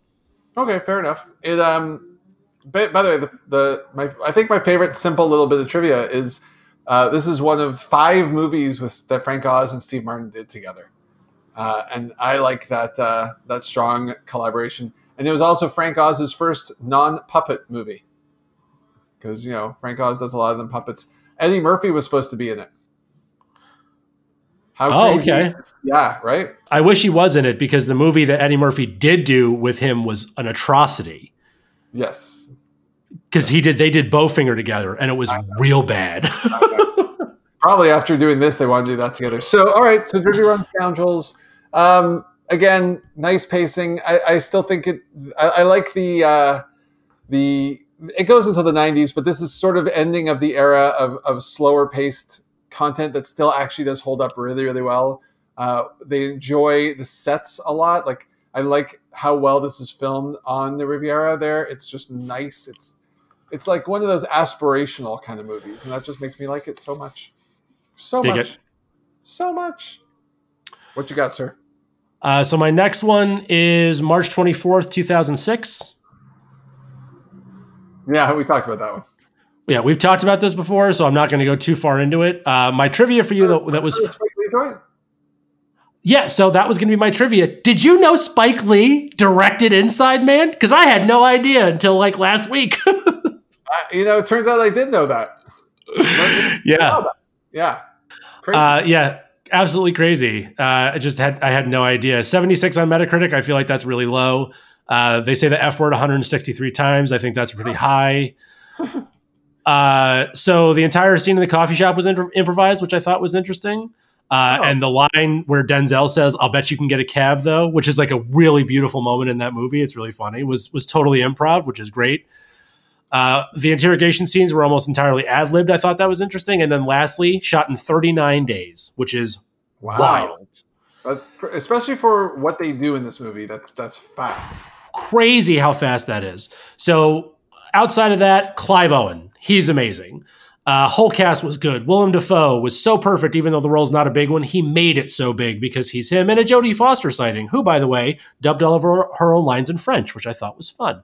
Okay, fair enough. It um, by, by the way, the, the my I think my favorite simple little bit of trivia is uh, this is one of five movies with that Frank Oz and Steve Martin did together, uh, and I like that uh, that strong collaboration. And it was also Frank Oz's first non-puppet movie. Because, you know, Frank Oz does a lot of them puppets. Eddie Murphy was supposed to be in it. How oh, crazy. Okay. Yeah, right? I wish he was in it because the movie that Eddie Murphy did do with him was an atrocity. Yes. Because yes. he did, they did Bowfinger together, and it was real bad. Probably after doing this, they want to do that together. So, all right, so Dirty Rotten Scoundrels. Um, again, nice pacing. I, I still think it – I like the uh, the – it goes into the nineties, but this is sort of ending of the era of, of slower paced content that still actually does hold up really, really well. Uh, they enjoy the sets a lot. Like I like how well this is filmed on the Riviera there. It's just nice. It's, it's like one of those aspirational kind of movies. And that just makes me like it so much, so Dig much, it. so much. What you got, sir? Uh, so my next one is March twenty-fourth, two thousand six. Yeah, we talked about that one. Yeah, we've talked about this before, so I'm not going to go too far into it. Uh, my trivia for you, that, that was... Spike Lee joined. Yeah, so that was going to be my trivia. Did you know Spike Lee directed Inside Man? Because I had no idea until, like, last week. uh, you know, it turns out I did know that. yeah. Know that. Yeah. Crazy. Uh, yeah, absolutely crazy. Uh, I just had I had no idea. seventy-six on Metacritic, I feel like that's really low. Uh, they say the F word one hundred sixty-three times. I think that's pretty high. Uh, so the entire scene in the coffee shop was imp- improvised, which I thought was interesting. Uh, oh. And the line where Denzel says, "I'll bet you can get a cab though," which is like a really beautiful moment in that movie. It's really funny. Was, was totally improv, which is great. Uh, the interrogation scenes were almost entirely ad-libbed. I thought that was interesting. And then lastly, shot in thirty-nine days, which is wow. wild. Uh, especially for what they do in this movie. That's, that's fast. Crazy how fast that is. So outside of that, Clive Owen, he's amazing. Uh, whole cast was good. Willem Dafoe was so perfect, even though the role's not a big one. He made it so big because he's him. And a Jodie Foster sighting, who, by the way, dubbed all of her, her own lines in French, which I thought was fun.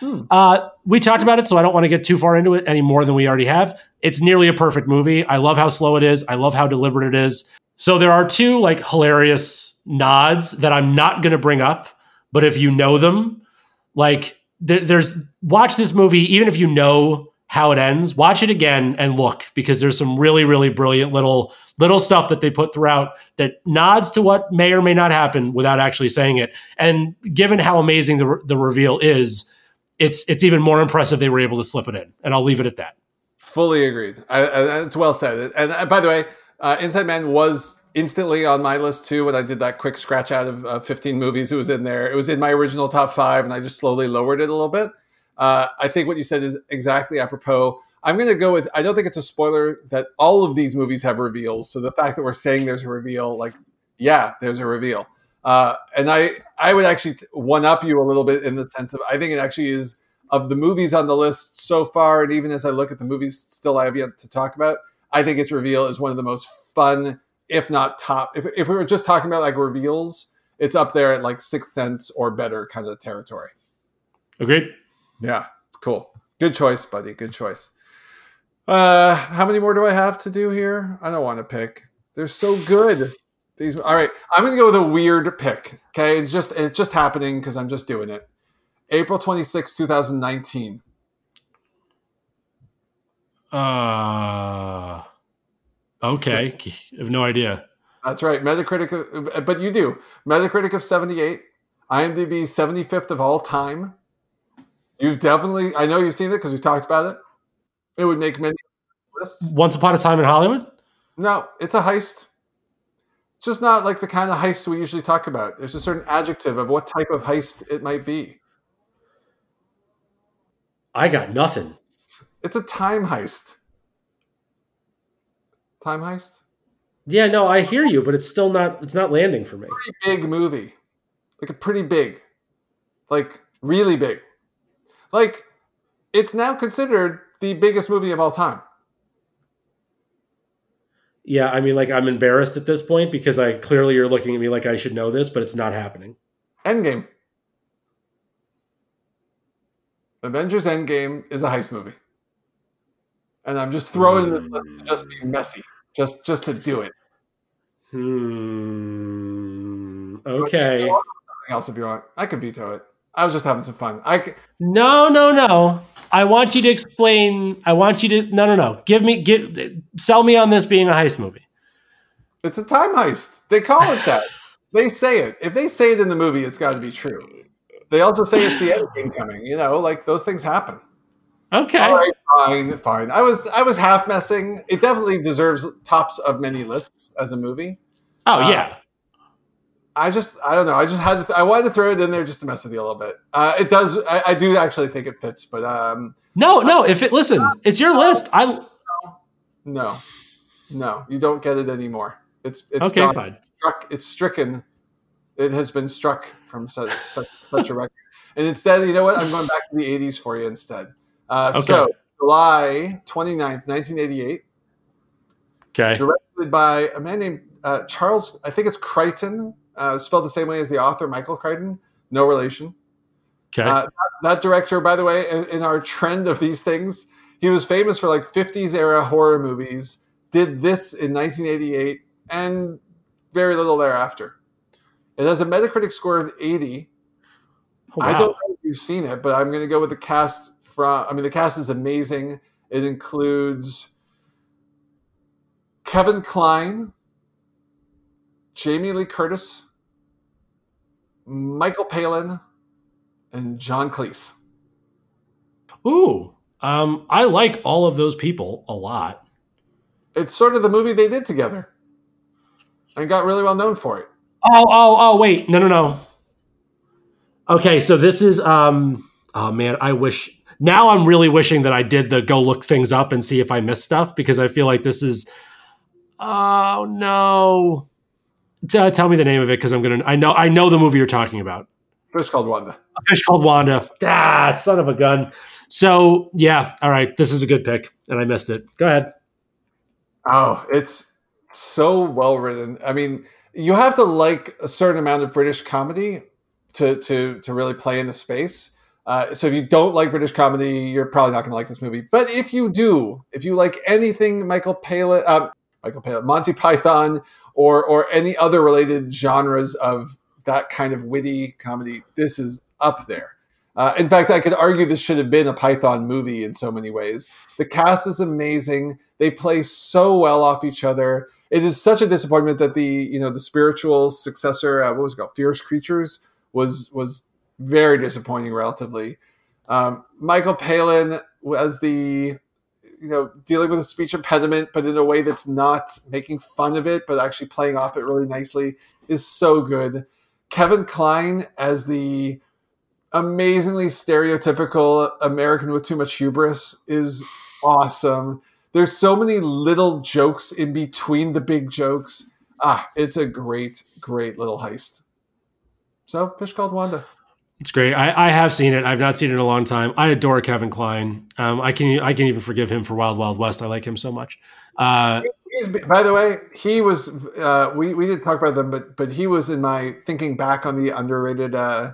Hmm. Uh, we talked about it, so I don't want to get too far into it any more than we already have. It's nearly a perfect movie. I love how slow it is. I love how deliberate it is. So there are two like hilarious nods that I'm not going to bring up. But if you know them, like there, there's watch this movie, even if you know how it ends, watch it again and look, because there's some really, really brilliant little little stuff that they put throughout that nods to what may or may not happen without actually saying it. And given how amazing the the reveal is, it's it's even more impressive they were able to slip it in. And I'll leave it at that. Fully agreed. I, I, it's well said. And uh, by the way, uh, Inside Man was instantly on my list too. When I did that quick scratch out of uh, fifteen movies, it was in there. It was in my original top five, and I just slowly lowered it a little bit. Uh, I think what you said is exactly apropos. I'm going to go with, I don't think it's a spoiler that all of these movies have reveals. So the fact that we're saying there's a reveal, like, yeah, there's a reveal. Uh, and I, I would actually one up you a little bit in the sense of, I think it actually is of the movies on the list so far. And even as I look at the movies still I have yet to talk about, I think its reveal is one of the most fun, if not top. If, if we were just talking about like reveals, it's up there at like Sixth Sense or better kind of territory. Agreed. Yeah, it's cool. Good choice, buddy. Good choice. Uh, how many more do I have to do here? I don't want to pick. They're so good. These. All right, I'm going to go with a weird pick. Okay, it's just it's just happening because I'm just doing it. April twenty-sixth, twenty nineteen. Uh, okay. I have no idea. That's right. Metacritic, of, but you do. Metacritic of seventy-eight. IMDb seventy-fifth of all time. You've definitely, I know you've seen it because we've talked about it. It would make many lists. Once Upon a Time in Hollywood? No, it's a heist. It's just not like the kind of heist we usually talk about. There's a certain adjective of what type of heist it might be. I got nothing. It's a time heist. Time heist? Yeah, no, I hear you, but it's still not, it's not landing for me. Pretty big movie. Like a pretty big, like really big. Like, it's now considered the biggest movie of all time. Yeah, I mean, like, I'm embarrassed at this point because I clearly you're looking at me like I should know this, but it's not happening. Endgame. Avengers Endgame is a heist movie. And I'm just throwing mm. this list to just be messy, just, just to do it. Hmm. Okay. Something else if you want. I can veto it. I was just having some fun. I c- no, no, no. I want you to explain. I want you to, no, no, no. Give me, give, sell me on this being a heist movie. It's a time heist. They call it that. They say it. If they say it in the movie, it's got to be true. They also say it's the ending coming, you know, like those things happen. Okay. All right, fine, fine. I was, I was half messing. It definitely deserves tops of many lists as a movie. Oh, um, yeah. I just, I don't know. I just had, to th- I wanted to throw it in there just to mess with you a little bit. Uh, it does. I, I do actually think it fits, but um, no, no. If it, listen, it's your list. I no, no, no you don't get it anymore. It's it's okay, gone. Fine. Struck, it's stricken. It has been struck from such such, such a record. And instead, you know what? I'm going back to the eighties for you instead. Uh, okay. So July twenty-ninth, nineteen eighty-eight. Okay. Directed by a man named uh, Charles. I think it's Crichton. Uh, spelled the same way as the author, Michael Crichton. No relation. Okay. Uh, that, that director, by the way, in, in our trend of these things, he was famous for like fifties era horror movies, did this in nineteen eighty-eight, and very little thereafter. It has a Metacritic score of eighty. Oh, wow. I don't know if you've seen it, but I'm going to go with the cast. From I mean, the cast is amazing. It includes Kevin Kline, Jamie Lee Curtis, Michael Palin, and John Cleese. Ooh, um, I like all of those people a lot. It's sort of the movie they did together and got really well known for it. Oh, oh, oh, wait. No, no, no. Okay, so this is, um, oh man, I wish, now I'm really wishing that I did the go look things up and see if I missed stuff because I feel like this is, oh no. Uh, tell me the name of it because I'm gonna. I know. I know the movie you're talking about. Fish Called Wanda. A Fish Called Wanda. Ah, son of a gun. So yeah, all right. This is a good pick, and I missed it. Go ahead. Oh, it's so well written. I mean, you have to like a certain amount of British comedy to to to really play in the space. Uh, so if you don't like British comedy, you're probably not going to like this movie. But if you do, if you like anything, Michael Palin, uh, Michael Palin, Monty Python. Or or any other related genres of that kind of witty comedy, this is up there. Uh, in fact, I could argue this should have been a Python movie in so many ways. The cast is amazing. They play so well off each other. It is such a disappointment that the, you know, the spiritual successor, uh, what was it called, Fierce Creatures, was was very disappointing relatively. Um, Michael Palin as the, you know, dealing with a speech impediment, but in a way that's not making fun of it, but actually playing off it really nicely, is so good. Kevin Kline as the amazingly stereotypical American with too much hubris is awesome. There's so many little jokes in between the big jokes. Ah, it's a great, great little heist. So, Fish Called Wanda. It's great. I, I have seen it. I've not seen it in a long time. I adore Kevin Kline. Um, I can I can even forgive him for Wild Wild West. I like him so much. Uh, He's, by the way, he was. Uh, we we didn't talk about them, but but he was in my thinking back on the underrated uh,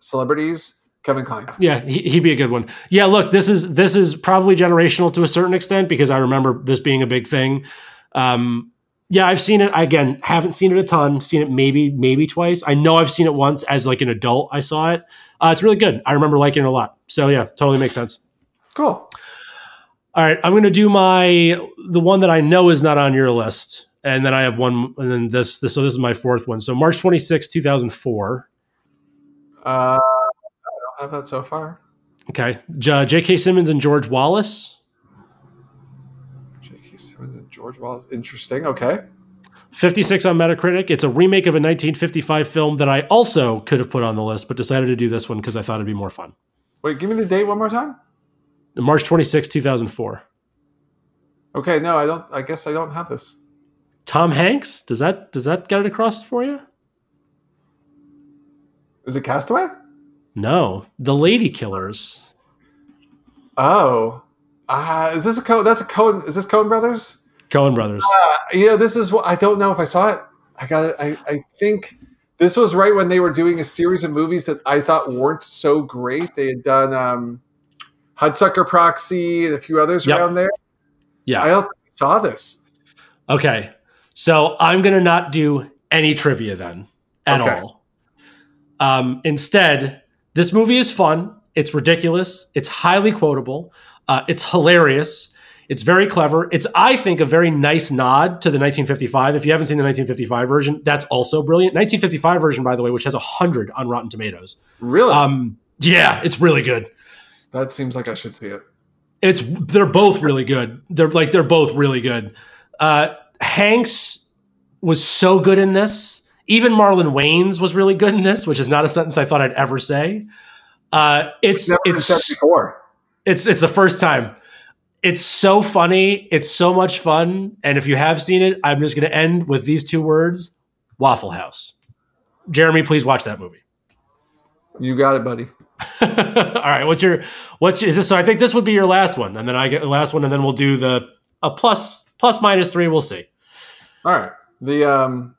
celebrities. Kevin Kline. Yeah, he, he'd be a good one. Yeah, look, this is this is probably generational to a certain extent because I remember this being a big thing. Um, yeah, I've seen it. I, again, haven't seen it a ton. Seen it maybe maybe twice. I know I've seen it once as like an adult. I saw it. Uh, it's really good. I remember liking it a lot. So yeah, totally makes sense. Cool. All right, I'm going to do my the one that I know is not on your list, and then I have one, and then this. this so this is my fourth one. So March twenty-sixth, two thousand four. Uh, I don't have that so far. Okay, J- J.K. Simmons and George Wallace. J K. Simmons and George Wallace, interesting. Okay, fifty-six on Metacritic. It's a remake of a nineteen fifty-five film that I also could have put on the list, but decided to do this one because I thought it'd be more fun. Wait, give me the date one more time. March twenty-sixth, two thousand four. Okay, no, I don't. I guess I don't have this. Tom Hanks? Does that does that get it across for you? Is it Castaway? No, The Lady Killers. Oh, uh, is this a Coen? That's a Coen. Is this Coen Brothers? Coen Brothers. Uh, yeah, this is what I don't know if I saw it. I got it. I, I think this was right when they were doing a series of movies that I thought weren't so great. They had done. Um, Hudsucker Proxy and a few others yep. around there. Yeah. I don't think I saw this. Okay. So I'm going to not do any trivia then at okay. all. Um, instead, this movie is fun. It's ridiculous. It's highly quotable. Uh, it's hilarious. It's very clever. It's, I think, a very nice nod to the nineteen fifty-five. If you haven't seen the nineteen fifty-five version, that's also brilliant. nineteen fifty-five version, by the way, which has one hundred on Rotten Tomatoes. Really? Um, yeah, it's really good. That seems like I should see it. It's they're both really good. They're like they're both really good. Uh, Hanks was so good in this. Even Marlon Wayans was really good in this, which is not a sentence I thought I'd ever say. Uh, it's Never it's been said before. It's it's the first time. It's so funny. It's so much fun. And if you have seen it, I'm just going to end with these two words: Waffle House. Jeremy, please watch that movie. You got it, buddy. All right. What's your, what's is this? So I think this would be your last one. And then I get the last one and then we'll do the a plus, plus minus three. We'll see. All right. The, um,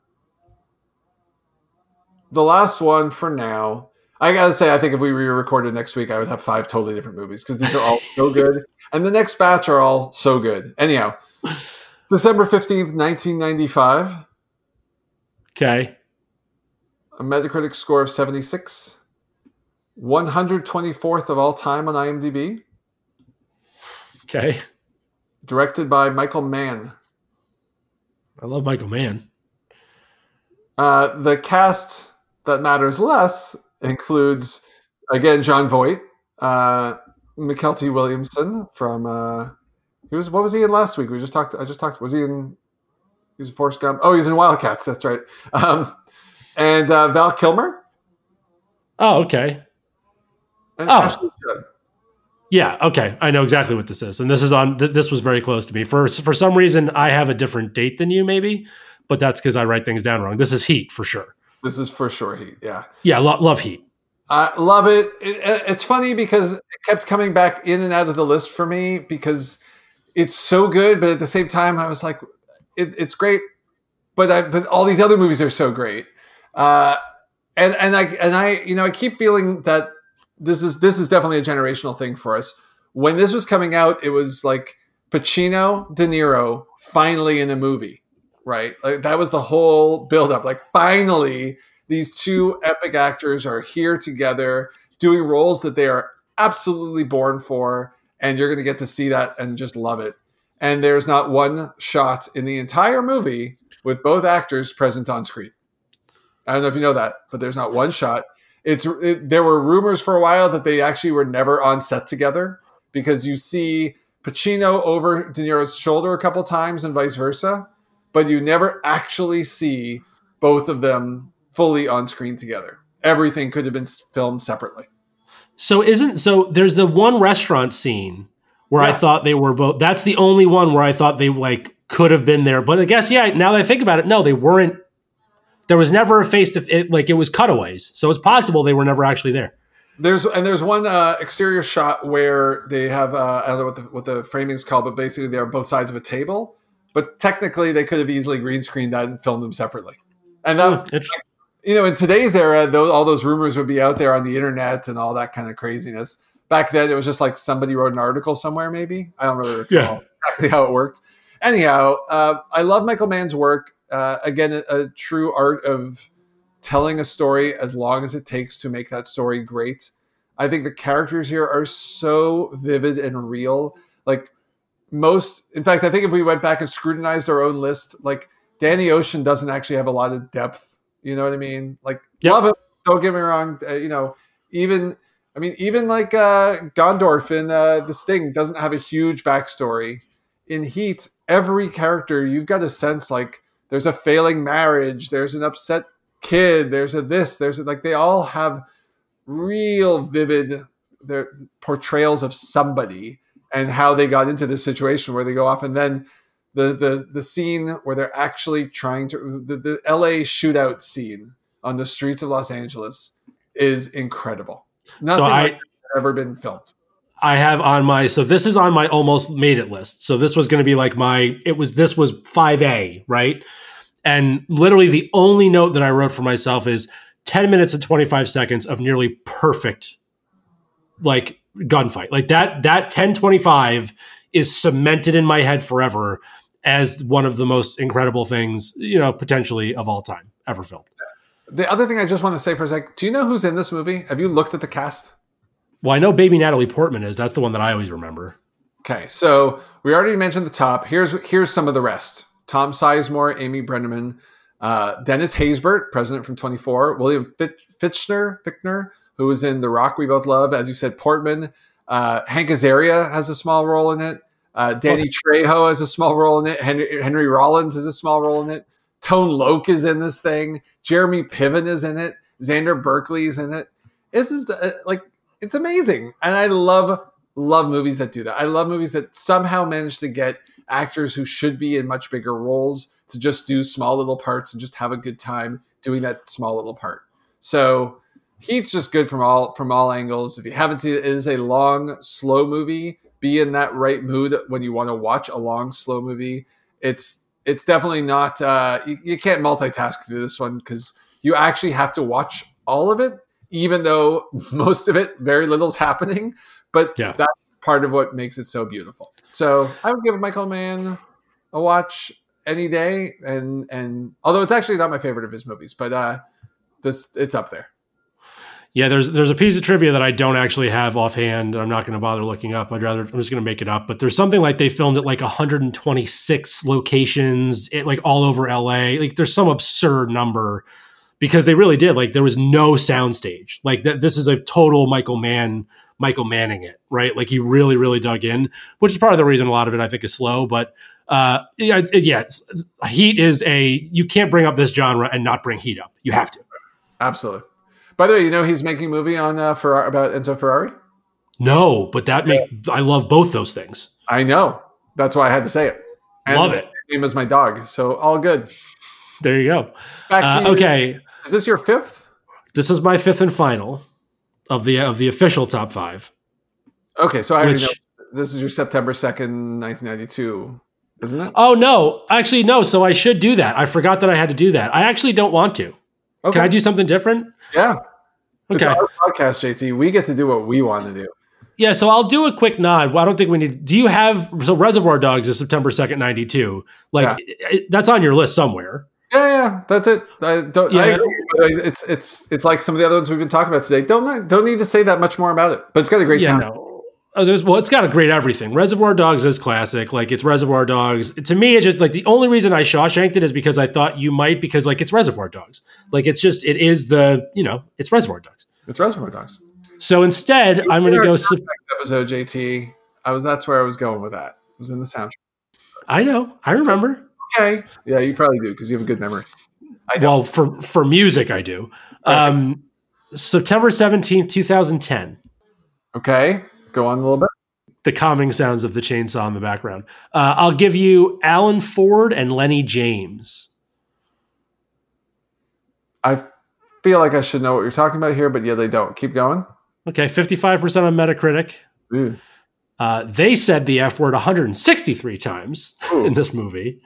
the last one for now, I gotta say, I think if we re-recorded next week, I would have five totally different movies because these are all so good. And the next batch are all so good. Anyhow, December fifteenth, nineteen ninety-five. Okay. A Metacritic score of seventy-six. one hundred twenty-fourth of all time on IMDb. Okay. Directed by Michael Mann. I love Michael Mann. Uh, the cast that matters less includes, again, John Voight, uh, McKelty Williamson from. Uh, he was what was he in last week? We just talked. I just talked. Was he in? He was in Forrest Gump. Oh, he's in Wildcats. That's right. Um, and uh, Val Kilmer. Oh, okay. And oh, yeah. Okay, I know exactly what this is, and this is on. Th- this was very close to me. For for some reason, I have a different date than you, maybe, but that's because I write things down wrong. This is Heat for sure. This is for sure Heat. Yeah. Yeah. Lo- love Heat. I love it. It, it. It's funny because it kept coming back in and out of the list for me because it's so good, but at the same time, I was like, it, it's great, but I, but all these other movies are so great, uh, and and I and I you know I keep feeling that. This is this is definitely a generational thing for us. When this was coming out, it was like Pacino, De Niro, finally in a movie, right? Like that was the whole buildup. Like finally, these two epic actors are here together. doing roles that they are absolutely born for, and you're going to get to see that and just love it. And there's not one shot in the entire movie with both actors present on screen. I don't know if you know that, but there's not one shot. It's it, there were rumors for a while that they actually were never on set together, because you see Pacino over De Niro's shoulder a couple times and vice versa, but you never actually see both of them fully on screen together. Everything could have been filmed separately. So isn't so there's the one restaurant scene where yeah. I thought they were both. That's the only one where I thought they like could have been there. But I guess, yeah, now that I think about it, no, they weren't. There was never a face to it, like it was cutaways. So it's possible they were never actually there. There's and there's one uh, exterior shot where they have uh, I don't know what the what the framing is called, but basically they're both sides of a table. But technically, they could have easily green screened that and filmed them separately. And that, mm, like, you know, in today's era, those, all those rumors would be out there on the internet and all that kind of craziness. Back then, it was just like somebody wrote an article somewhere. Maybe I don't really recall yeah. exactly how it worked. Anyhow, uh, I love Michael Mann's work. Uh, again, a, a true art of telling a story as long as it takes to make that story great. I think the characters here are so vivid and real. Like most, in fact, I think if we went back and scrutinized our own list, like Danny Ocean doesn't actually have a lot of depth. You know what I mean? Like yep. love him. Don't get me wrong. Uh, you know, even, I mean, even like uh, Gondorf in uh, The Sting doesn't have a huge backstory. In Heat, every character, you've got a sense like there's a failing marriage, there's an upset kid, there's a this, there's a, like they all have real vivid their portrayals of somebody and how they got into this situation where they go off. And then the the the scene where they're actually trying to the, the L A shootout scene on the streets of Los Angeles is incredible. Nothing so I, like that's ever been filmed. I have on my, so this is on my almost made it list. So this was going to be like my, it was, this was five A, right? And literally the only note that I wrote for myself is ten minutes and twenty-five seconds of nearly perfect, like gunfight. Like that, that ten twenty-five is cemented in my head forever as one of the most incredible things, you know, potentially of all time ever filmed. The other thing I just want to say for a sec, do you know who's in this movie? Have you looked at the cast? Well, I know Baby Natalie Portman is. That's the one that I always remember. Okay, so we already mentioned the top. Here's here's some of the rest. Tom Sizemore, Amy Brenneman, uh, Dennis Haysbert, president from twenty-four, William Fichtner, Fichtner, who was in The Rock we both love. As you said, Portman. Uh, Hank Azaria has a small role in it. Uh, Danny oh. Trejo has a small role in it. Henry, Henry Rollins has a small role in it. Tone Loc is in this thing. Jeremy Piven is in it. Xander Berkeley is in it. This is uh, like... It's amazing. And I love, love movies that do that. I love movies that somehow manage to get actors who should be in much bigger roles to just do small little parts and just have a good time doing that small little part. So Heat's just good from all from all angles. If you haven't seen it, it is a long, slow movie. Be in that right mood when you want to watch a long, slow movie. It's it's definitely not, uh, you, you can't multitask through this one because you actually have to watch all of it, even though most of it, very little is happening. But yeah. that's part of what makes it so beautiful. So I would give Michael Mann a watch any day. And and although it's actually not my favorite of his movies, but uh, this it's up there. Yeah, there's there's a piece of trivia that I don't actually have offhand. I'm not going to bother looking up. I'd rather, I'm just going to make it up. But there's something like they filmed at like one hundred twenty-six locations, it, like all over L A. Like there's some absurd number. Because they really did. Like, there was no soundstage. Like, that. This is a total Michael Mann, Michael Manning it, right? Like, he really, really dug in, which is part of the reason a lot of it, I think, is slow. But, uh, yeah, it, yeah it's, it's, Heat is a... You can't bring up this genre and not bring Heat up. You have to. Absolutely. By the way, you know he's making a movie on uh, Ferrari, about Enzo Ferrari? No, but that yeah. makes... I love both those things. I know. That's why I had to say it. And love it. His name is my dog, so all good. There you go. Back to uh, you. Okay. Is this your fifth? This is my fifth and final of the of the official top five. Okay, so I already know this is your September second, nineteen ninety-two, isn't it? Oh, no. Actually, no. So I should do that. I forgot that I had to do that. I actually don't want to. Okay. Can I do something different? Yeah. Okay. It's our podcast, J T. We get to do what we want to do. Yeah, so I'll do a quick nod. Well, I don't think we need... Do you have... So Reservoir Dogs is September second, ninety-two. Like, yeah. it, it, that's on your list somewhere. Yeah, yeah, that's it. I don't. Yeah, I agree. it's it's it's like some of the other ones we've been talking about today. Don't not, don't need to say that much more about it, but it's got a great yeah, sound. No. Oh, there's, well, it's got a great everything. Reservoir Dogs is classic. Like, it's Reservoir Dogs. To me, it's just like the only reason I Shawshanked it is because I thought you might, because like it's Reservoir Dogs. Like, it's just, it is the, you know, it's Reservoir Dogs. It's Reservoir Dogs. So instead, I'm going to go. Su- episode J T. I was that's where I was going with that. It was in the soundtrack. I know. I remember. Okay. Yeah, you probably do because you have a good memory. I well, for for music, I do. Okay. Um, September seventeenth, twenty ten Okay. Go on a little bit. The calming sounds of the chainsaw in the background. Uh, I'll give you Alan Ford and Lenny James. I feel like I should know what you're talking about here, but yeah, they don't. Keep going. Okay, fifty-five percent on Metacritic. Ooh. Uh, they said the F word one hundred sixty-three times Ooh. in this movie.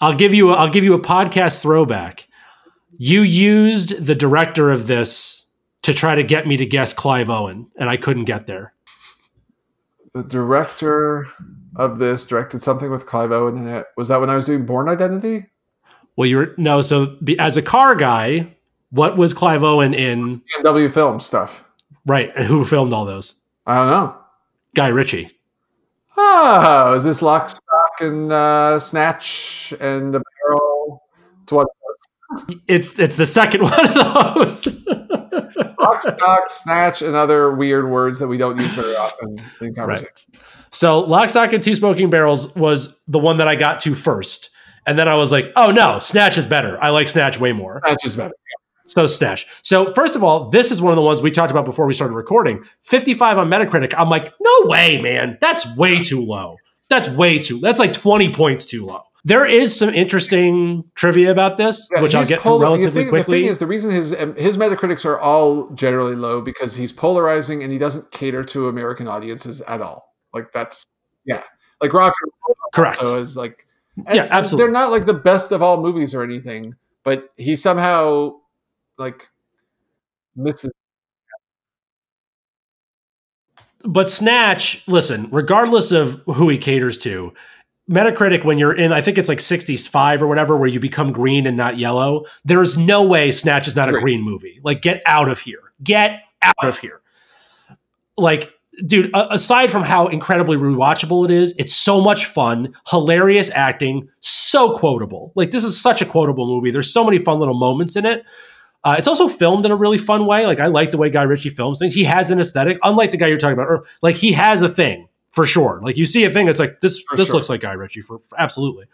I'll give you. A, I'll give you a podcast throwback. You used the director of this to try to get me to guess Clive Owen, and I couldn't get there. The director of this directed something with Clive Owen in it. Was that when I was doing Born Identity? Well, you were no. So as a car guy, what was Clive Owen in? B M W film stuff. Right, and who filmed all those? I don't know. Guy Ritchie. Oh, is this Lock, Stock, and uh, Snatch and the Barrel? It's one of those. It's, it's the second one of those. Lock, Stock, Snatch, and other weird words that we don't use very often in conversations. Right. So Lock, Stock, and Two Smoking Barrels was the one that I got to first. And then I was like, oh no, Snatch is better. I like Snatch way more. Snatch is better. So Snatch. So first of all, this is one of the ones we talked about before we started recording. fifty-five on Metacritic. I'm like, no way, man. That's way too low. That's way too, that's like twenty points too low. There is some interesting trivia about this, yeah, which I'll get pol- to relatively thing, quickly. The thing is, the reason his his Metacritics are all generally low because he's polarizing and he doesn't cater to American audiences at all. Like that's, yeah. Like Rock and Roll. Correct. So is like, and, yeah, absolutely. They're not like the best of all movies or anything, but he somehow... like misses. But Snatch, listen, regardless of who he caters to, Metacritic, when you're in, I think it's like sixty-five or whatever, where you become green and not yellow, there is no way Snatch is not a green movie. Like, get out of here. Get out of here. Like, dude, aside from how incredibly rewatchable it is, it's so much fun, hilarious acting, so quotable. Like, this is such a quotable movie. There's so many fun little moments in it. Uh, it's also filmed in a really fun way. Like, I like the way Guy Ritchie films things. He has an aesthetic, unlike the guy you're talking about. Or, like, he has a thing, for sure. Like, you see a thing, it's like, this for this sure. looks like Guy Ritchie, for, for absolutely.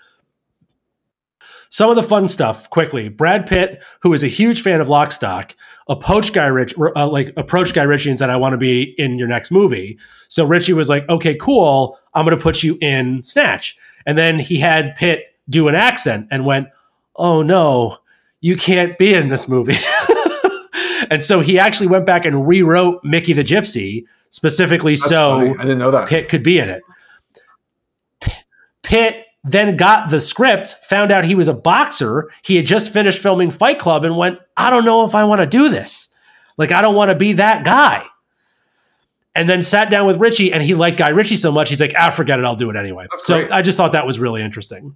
Some of the fun stuff, quickly. Brad Pitt, who is a huge fan of Lock, Stock, approached Guy Ritchie, uh, like, approached Guy Ritchie and said, I want to be in your next movie. So Ritchie was like, okay, cool, I'm going to put you in Snatch. And then he had Pitt do an accent and went, oh, no, you can't be in this movie. And so he actually went back and rewrote Mickey the Gypsy specifically. That's so funny. I didn't know that Pitt could be in it. Pitt then got the script, found out he was a boxer. He had just finished filming Fight Club and went, I don't know if I want to do this. Like, I don't want to be that guy. And then sat down with Ritchie, and he liked Guy Ritchie so much. He's like, ah, forget it. I'll do it anyway. That's so great. I just thought that was really interesting.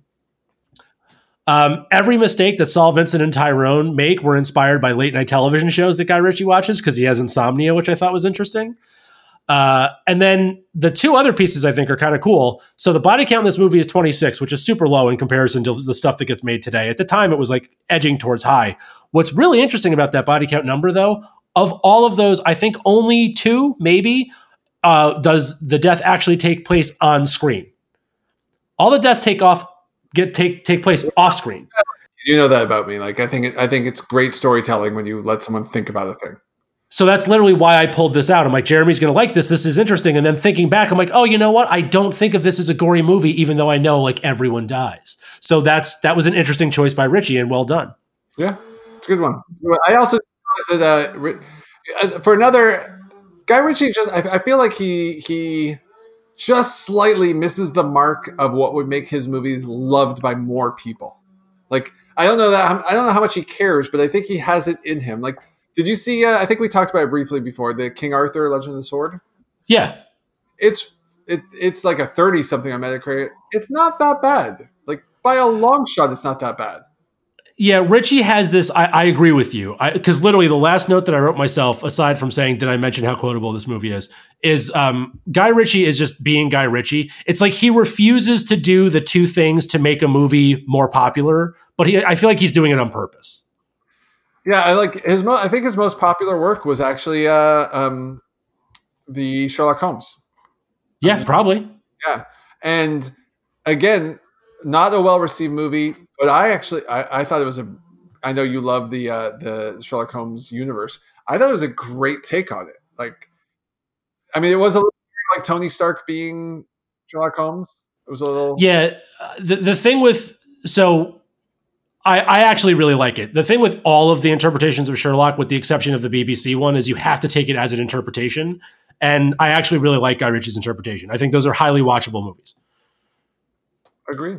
Um, every mistake that Saul Vincent and Tyrone make were inspired by late night television shows that Guy Ritchie watches because he has insomnia, which I thought was interesting. Uh, and then the two other pieces I think are kind of cool. So the body count in this movie is twenty-six, which is super low in comparison to the stuff that gets made today. At the time, it was like edging towards high. What's really interesting about that body count number, though, of all of those, I think only two, maybe, uh, does the death actually take place on screen. All the deaths take off Get take take place off screen. You know that about me. Like, I think it, I think it's great storytelling when you let someone think about a thing. So that's literally why I pulled this out. I'm like, Jeremy's going to like this. This is interesting. And then thinking back, I'm like, oh, you know what? I don't think of this as a gory movie, even though I know like everyone dies. So that's that was an interesting choice by Ritchie, and well done. Yeah, it's a good one. I also that uh, for another Guy Ritchie, just I, I feel like he he. just slightly misses the mark of what would make his movies loved by more people. Like, I don't know that I don't know how much he cares, but I think he has it in him. Like, did you see? Uh, I think we talked about it briefly before, the King Arthur: Legend of the Sword. Yeah, it's it it's like a thirty something on Metacritic. It's not that bad. Like, by a long shot, it's not that bad. Yeah, Richie has this, I, I agree with you. Because literally the last note that I wrote myself, aside from saying, did I mention how quotable this movie is, is um, Guy Ritchie is just being Guy Ritchie. It's like he refuses to do the two things to make a movie more popular, but he, I feel like he's doing it on purpose. Yeah, I like his. Mo- I think his most popular work was actually uh, um, the Sherlock Holmes. Yeah, I mean, probably. Yeah. And again, not a well-received movie, but I actually, I, I thought it was a, I know you love the uh, the Sherlock Holmes universe. I thought it was a great take on it. Like, I mean, it was a little like Tony Stark being Sherlock Holmes. It was a little. Yeah. The, the thing with, so I, I actually really like it. The thing with all of the interpretations of Sherlock, with the exception of the B B C one, is you have to take it as an interpretation. And I actually really like Guy Ritchie's interpretation. I think those are highly watchable movies. Agree.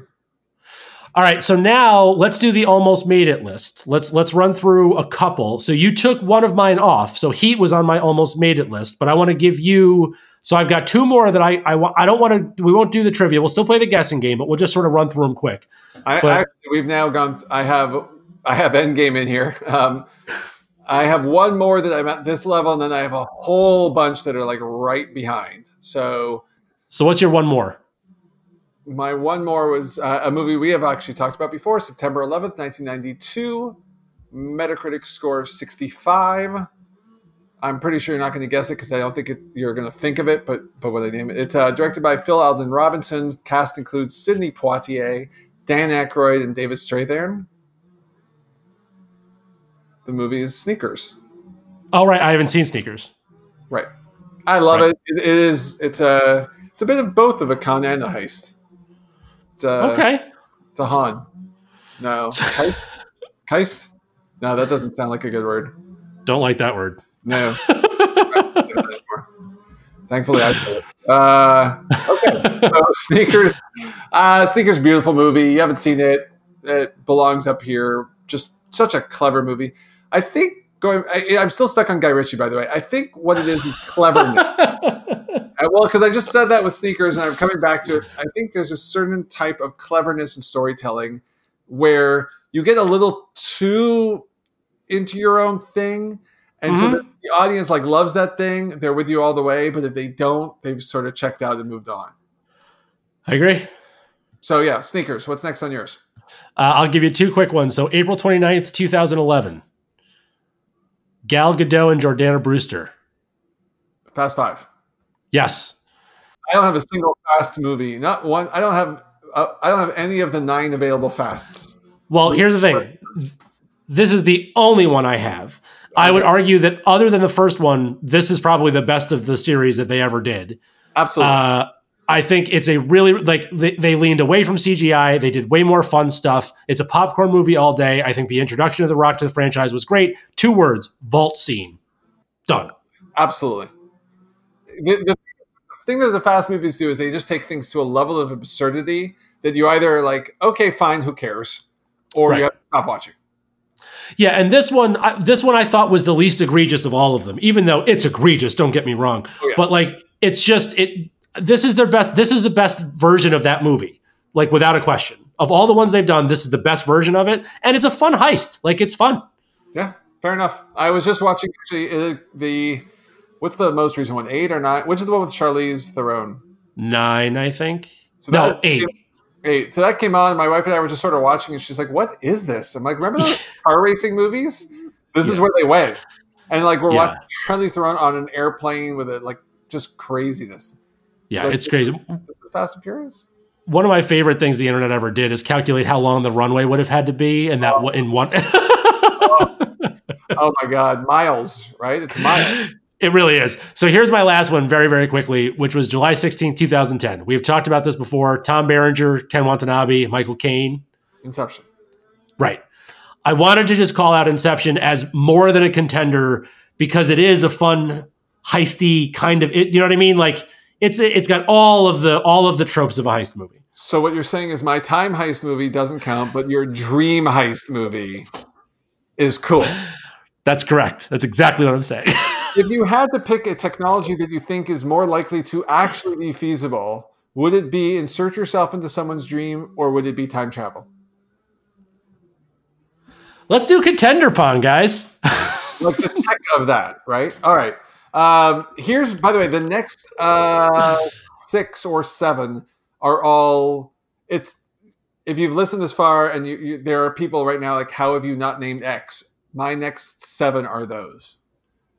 All right, so now let's do the almost made it list. Let's let's run through a couple. So you took one of mine off. So Heat was on my almost made it list, but I want to give you. So I've got two more that I I, wa- I don't want to. We won't do the trivia. We'll still play the guessing game, but we'll just sort of run through them quick. I, but, I we've now gone. I have I have Endgame in here. Um, I have one more that I'm at this level, and then I have a whole bunch that are like right behind. So so what's your one more? My one more was uh, a movie we have actually talked about before, September eleventh, nineteen ninety-two, Metacritic score of sixty-five. I'm pretty sure you're not going to guess it because I don't think it, you're going to think of it, but but what I name it. It's uh, directed by Phil Alden Robinson. Cast includes Sidney Poitier, Dan Aykroyd, and David Strathairn. The movie is Sneakers. Oh, right. I haven't seen Sneakers. Right. I love right. it. It is. It's a, it's a bit of both of a con and a heist. Uh, okay. It's a Han. No. Heist? Heist? No, that doesn't sound like a good word. Don't like that word. No. Thankfully, I did. Uh, okay. So, Sneakers. Uh, Sneakers, beautiful movie. You haven't seen it. It belongs up here. Just such a clever movie. I think going. I, I'm still stuck on Guy Ritchie, by the way. I think what it is is cleverness. Well, because I just said that with Sneakers, and I'm coming back to it. I think there's a certain type of cleverness in storytelling where you get a little too into your own thing, and mm-hmm. so the, the audience like loves that thing. They're with you all the way, but if they don't, they've sort of checked out and moved on. I agree. So yeah, Sneakers. What's next on yours? Uh, I'll give you two quick ones. So April twenty-ninth, two thousand eleven, Gal Gadot and Jordana Brewster. Fast Five. Yes. I don't have a single fast movie. Not one. I don't have uh, I don't have any of the nine available fasts. Well, here's the thing. This is the only one I have. I would argue that other than the first one, this is probably the best of the series that they ever did. Absolutely. Uh, I think it's a really, like, they, they leaned away from C G I. They did way more fun stuff. It's a popcorn movie all day. I think the introduction of The Rock to the franchise was great. Two words, vault scene. Done. Absolutely. The, the, the thing that the fast movies do is they just take things to a level of absurdity that you either are like, okay, fine, who cares? Or right. You have to stop watching. Yeah, and this one, I, this one I thought was the least egregious of all of them, even though it's egregious, don't get me wrong. Oh, yeah. But like, it's just, it. this is their best, this is the best version of that movie, like without a question. Of all the ones they've done, this is the best version of it. And it's a fun heist. Like, it's fun. Yeah, fair enough. I was just watching actually uh, the... What's the most recent one? Eight or nine? Which is the one with Charlize Theron? Nine, I think. So no, eight. Came, eight. So that came on. My wife and I were just sort of watching, and she's like, "What is this?" I'm like, "Remember those car racing movies? This yeah. is where they went." And like we're yeah. watching Charlize Theron on an airplane with it, like just craziness. Yeah, like, it's crazy. This is Fast and Furious. One of my favorite things the internet ever did is calculate how long the runway would have had to be, and that oh. in one. oh. oh my God, miles! Right? It's miles. It really is. So here's my last one very, very quickly, which was July sixteenth, two thousand ten. We've talked about this before. Tom Berenger, Ken Watanabe, Michael Caine. Inception. Right. I wanted to just call out Inception as more than a contender because it is a fun, heisty kind of, you know what I mean? Like it's it's got all of the all of the tropes of a heist movie. So what you're saying is my time heist movie doesn't count, but your dream heist movie is cool. That's correct. That's exactly what I'm saying. If you had to pick a technology that you think is more likely to actually be feasible, would it be insert yourself into someone's dream or would it be time travel? Let's do Contender Pong, guys. What's the tech of that, right? All right. Um, here's, by the way, the next uh, six or seven are all. It's if you've listened this far, and you, you, there are people right now like, how have you not named X? My next seven are those.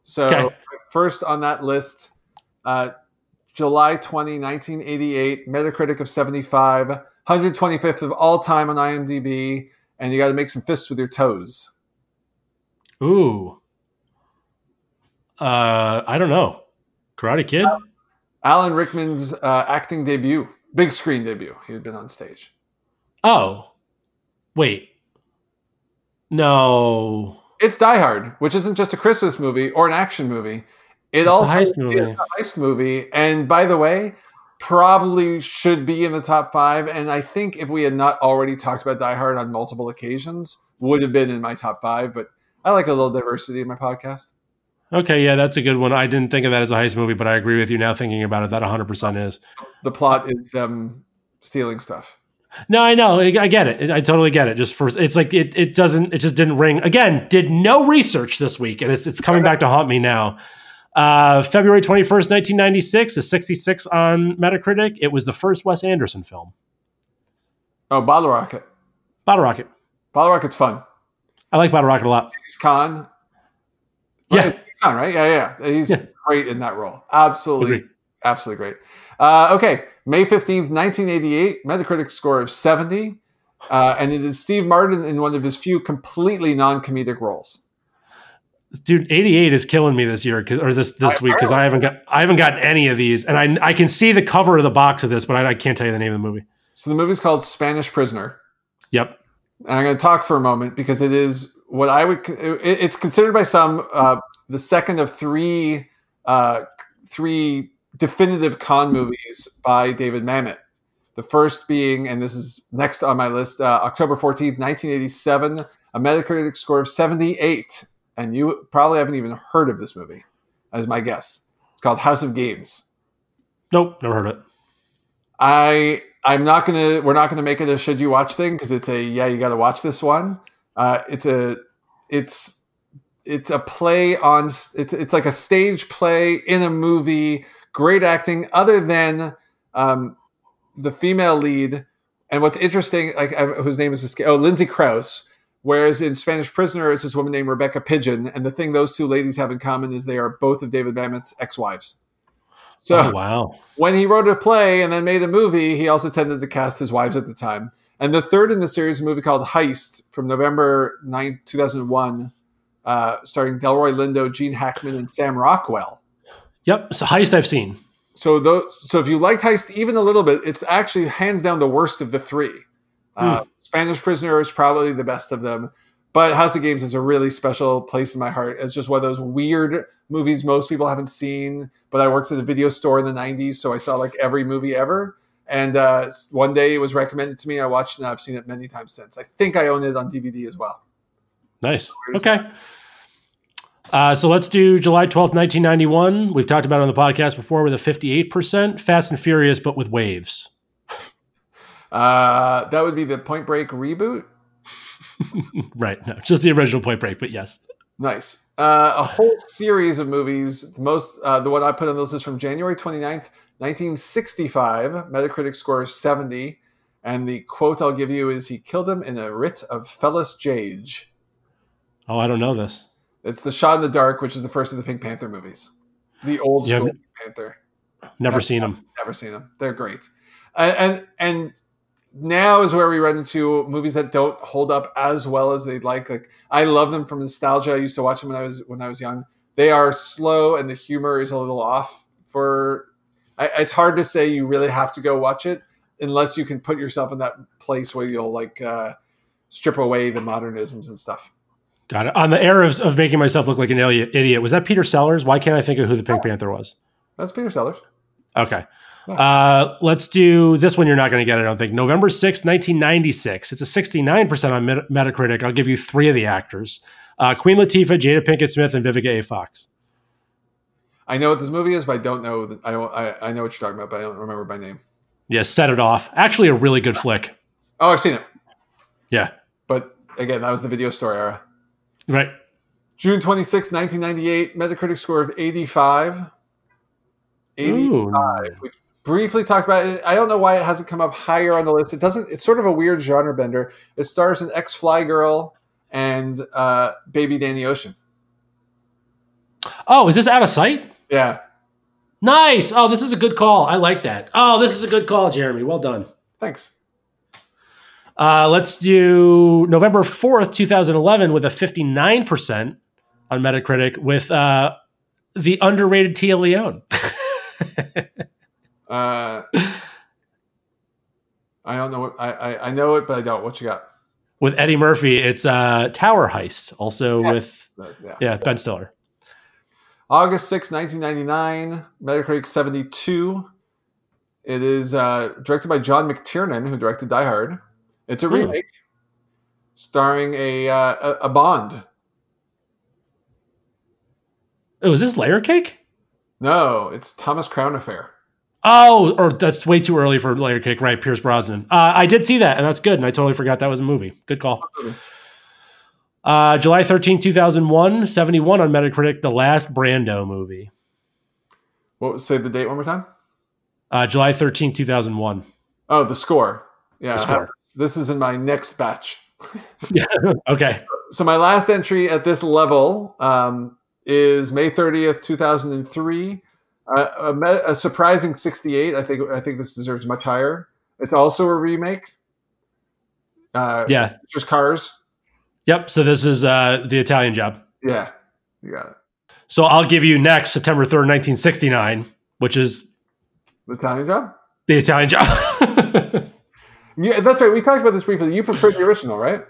So okay. First on that list, uh, July twentieth, nineteen eighty-eight, Metacritic of seventy-five, one hundred twenty-fifth of all time on IMDb. And you got to make some fists with your toes. Ooh. Uh, I don't know. Karate Kid? Uh, Alan Rickman's uh, acting debut. Big screen debut. He had been on stage. Oh. Wait. No. It's Die Hard, which isn't just a Christmas movie or an action movie. It it's all a heist movie. It's a heist movie. And by the way, probably should be in the top five, and I think if we had not already talked about Die Hard on multiple occasions, would have been in my top five, but I like a little diversity in my podcast. Okay, yeah, that's a good one. I didn't think of that as a heist movie, but I agree with you now thinking about it. That one hundred percent is. The plot is them stealing stuff. No, I know. I get it. I totally get it. Just for it's like it it doesn't it just didn't ring. Again, did no research this week, and it's it's coming back to haunt me now. Uh, February twenty-first, nineteen ninety-six, is sixty-six on Metacritic. It was the first Wes Anderson film. Oh, Bottle Rocket. Bottle Rocket. Bottle Rocket's fun. I like Bottle Rocket a lot. He's Khan. Yeah. He's Khan, right? Yeah, yeah. He's yeah. great in that role. Absolutely. Agreed. Absolutely great. Uh, okay. May fifteenth, nineteen eighty-eight, Metacritic score of seventy. Uh, and it is Steve Martin in one of his few completely non-comedic roles. Dude, eighty-eight is killing me this year, or this this week, because I haven't got I haven't gotten any of these, and I I can see the cover of the box of this, but I, I can't tell you the name of the movie. So the movie's called Spanish Prisoner. Yep. And I'm going to talk for a moment because it is what I would. It, it's considered by some uh, the second of three uh, three definitive con movies by David Mamet. The first being, and this is next on my list, uh, October fourteenth, nineteen eighty-seven, a Metacritic score of seventy-eight. And you probably haven't even heard of this movie, as my guess. It's called House of Games. Nope, never heard of it. I I'm not gonna. We're not gonna make it a should you watch thing because it's a yeah you got to watch this one. Uh, it's a it's it's a play on it's it's like a stage play in a movie. Great acting, other than um, the female lead. And what's interesting, like I, whose name is oh Lindsay Krause. Whereas in Spanish Prisoner, it's this woman named Rebecca Pigeon. And the thing those two ladies have in common is they are both of David Mamet's ex-wives. So oh, wow. When he wrote a play and then made a movie, he also tended to cast his wives at the time. And the third in the series, a movie called Heist from November ninth, two thousand one, uh, starring Delroy Lindo, Gene Hackman, and Sam Rockwell. Yep, so Heist I've seen. So, those, so if you liked Heist even a little bit, it's actually hands down the worst of the three. Uh, mm. Spanish Prisoner is probably the best of them, but House of Games is a really special place in my heart. It's just one of those weird movies most people haven't seen, but I worked at a video store in the nineties, so I saw like every movie ever. And uh, one day it was recommended to me. I watched it, and I've seen it many times since. I think I own it on D V D as well. Nice. Okay. Uh, so let's do July twelfth, nineteen ninety-one. We've talked about it on the podcast before with a fifty-eight percent. Fast and Furious, but with waves. Uh, that would be the Point Break reboot. Right. No, just the original Point Break, but yes. Nice. Uh, a whole series of movies. The most, uh, the one I put on this is from January twenty-ninth, nineteen sixty-five, Metacritic score seventy. And the quote I'll give you is he killed him in a writ of Fellus Jage. Oh, I don't know this. It's the Shot in the Dark, which is the first of the Pink Panther movies. The old school Pink Panther. Never I've, seen them. Never seen them. They're great. And, and, and, now is where we run into movies that don't hold up as well as they'd like. Like I love them from nostalgia. I used to watch them when I was when I was young. They are slow and the humor is a little off. For I, it's hard to say you really have to go watch it unless you can put yourself in that place where you'll like uh, strip away the modernisms and stuff. Got it. On the air of, of making myself look like an idiot, was that Peter Sellers? Why can't I think of who the Pink Panther was? That's Peter Sellers. Okay. Uh, let's do this one. You're not going to get it, I don't think. November sixth, nineteen ninety-six. It's a sixty-nine percent on Metacritic. I'll give you three of the actors. Uh, Queen Latifah, Jada Pinkett Smith, and Vivica A. Fox. I know what this movie is, but I don't know. The, I, I, I know what you're talking about, but I don't remember by name. Yeah, Set It Off. Actually a really good flick. Oh, I've seen it. Yeah. But Again, that was the video store era. Right. June twenty-sixth, nineteen ninety-eight, Metacritic score of eighty-five. eighty-five. Ooh. We briefly talked about it. I don't know why it hasn't come up higher on the list. It doesn't. It's sort of a weird genre bender. It stars an ex-Fly Girl and uh, baby Danny Ocean. Oh, is this Out of Sight? Yeah. Nice. Oh, this is a good call. I like that. Oh, this is a good call, Jeremy. Well done. Thanks. Uh, let's do November fourth, twenty eleven with a fifty-nine percent on Metacritic with uh, the underrated Tia Leone. uh, I don't know. What, I, I, I know it, but I don't. What you got? With Eddie Murphy, it's uh, Tower Heist, also yeah. with yeah. yeah Ben Stiller. August sixth, nineteen ninety-nine, Metacritic seventy-two. It is uh, directed by John McTiernan, who directed Die Hard. It's a hmm. remake starring a, uh, a a Bond. Oh, is this Layer Cake? No, it's Thomas Crown Affair. Oh, or that's way too early for Layer Cake, right? Pierce Brosnan. Uh, I did see that, and that's good, and I totally forgot that was a movie. Good call. Uh, July thirteenth, two thousand one, seventy-one on Metacritic, the last Brando movie. What was, say the date one more time? Uh, July thirteenth, two thousand one. Oh, the score. Yeah, the score. This is in my next batch. Yeah. Okay. So my last entry at this level um, is May thirtieth, two thousand three. Uh, a, a surprising sixty-eight. I think I think this deserves much higher. It's also a remake. Uh, yeah. Just Cars. Yep. So this is uh, The Italian Job. Yeah. You got it. So I'll give you next September third, nineteen sixty-nine, which is The Italian Job. The Italian Job. Yeah, that's right. We talked about this briefly. You preferred the original, right?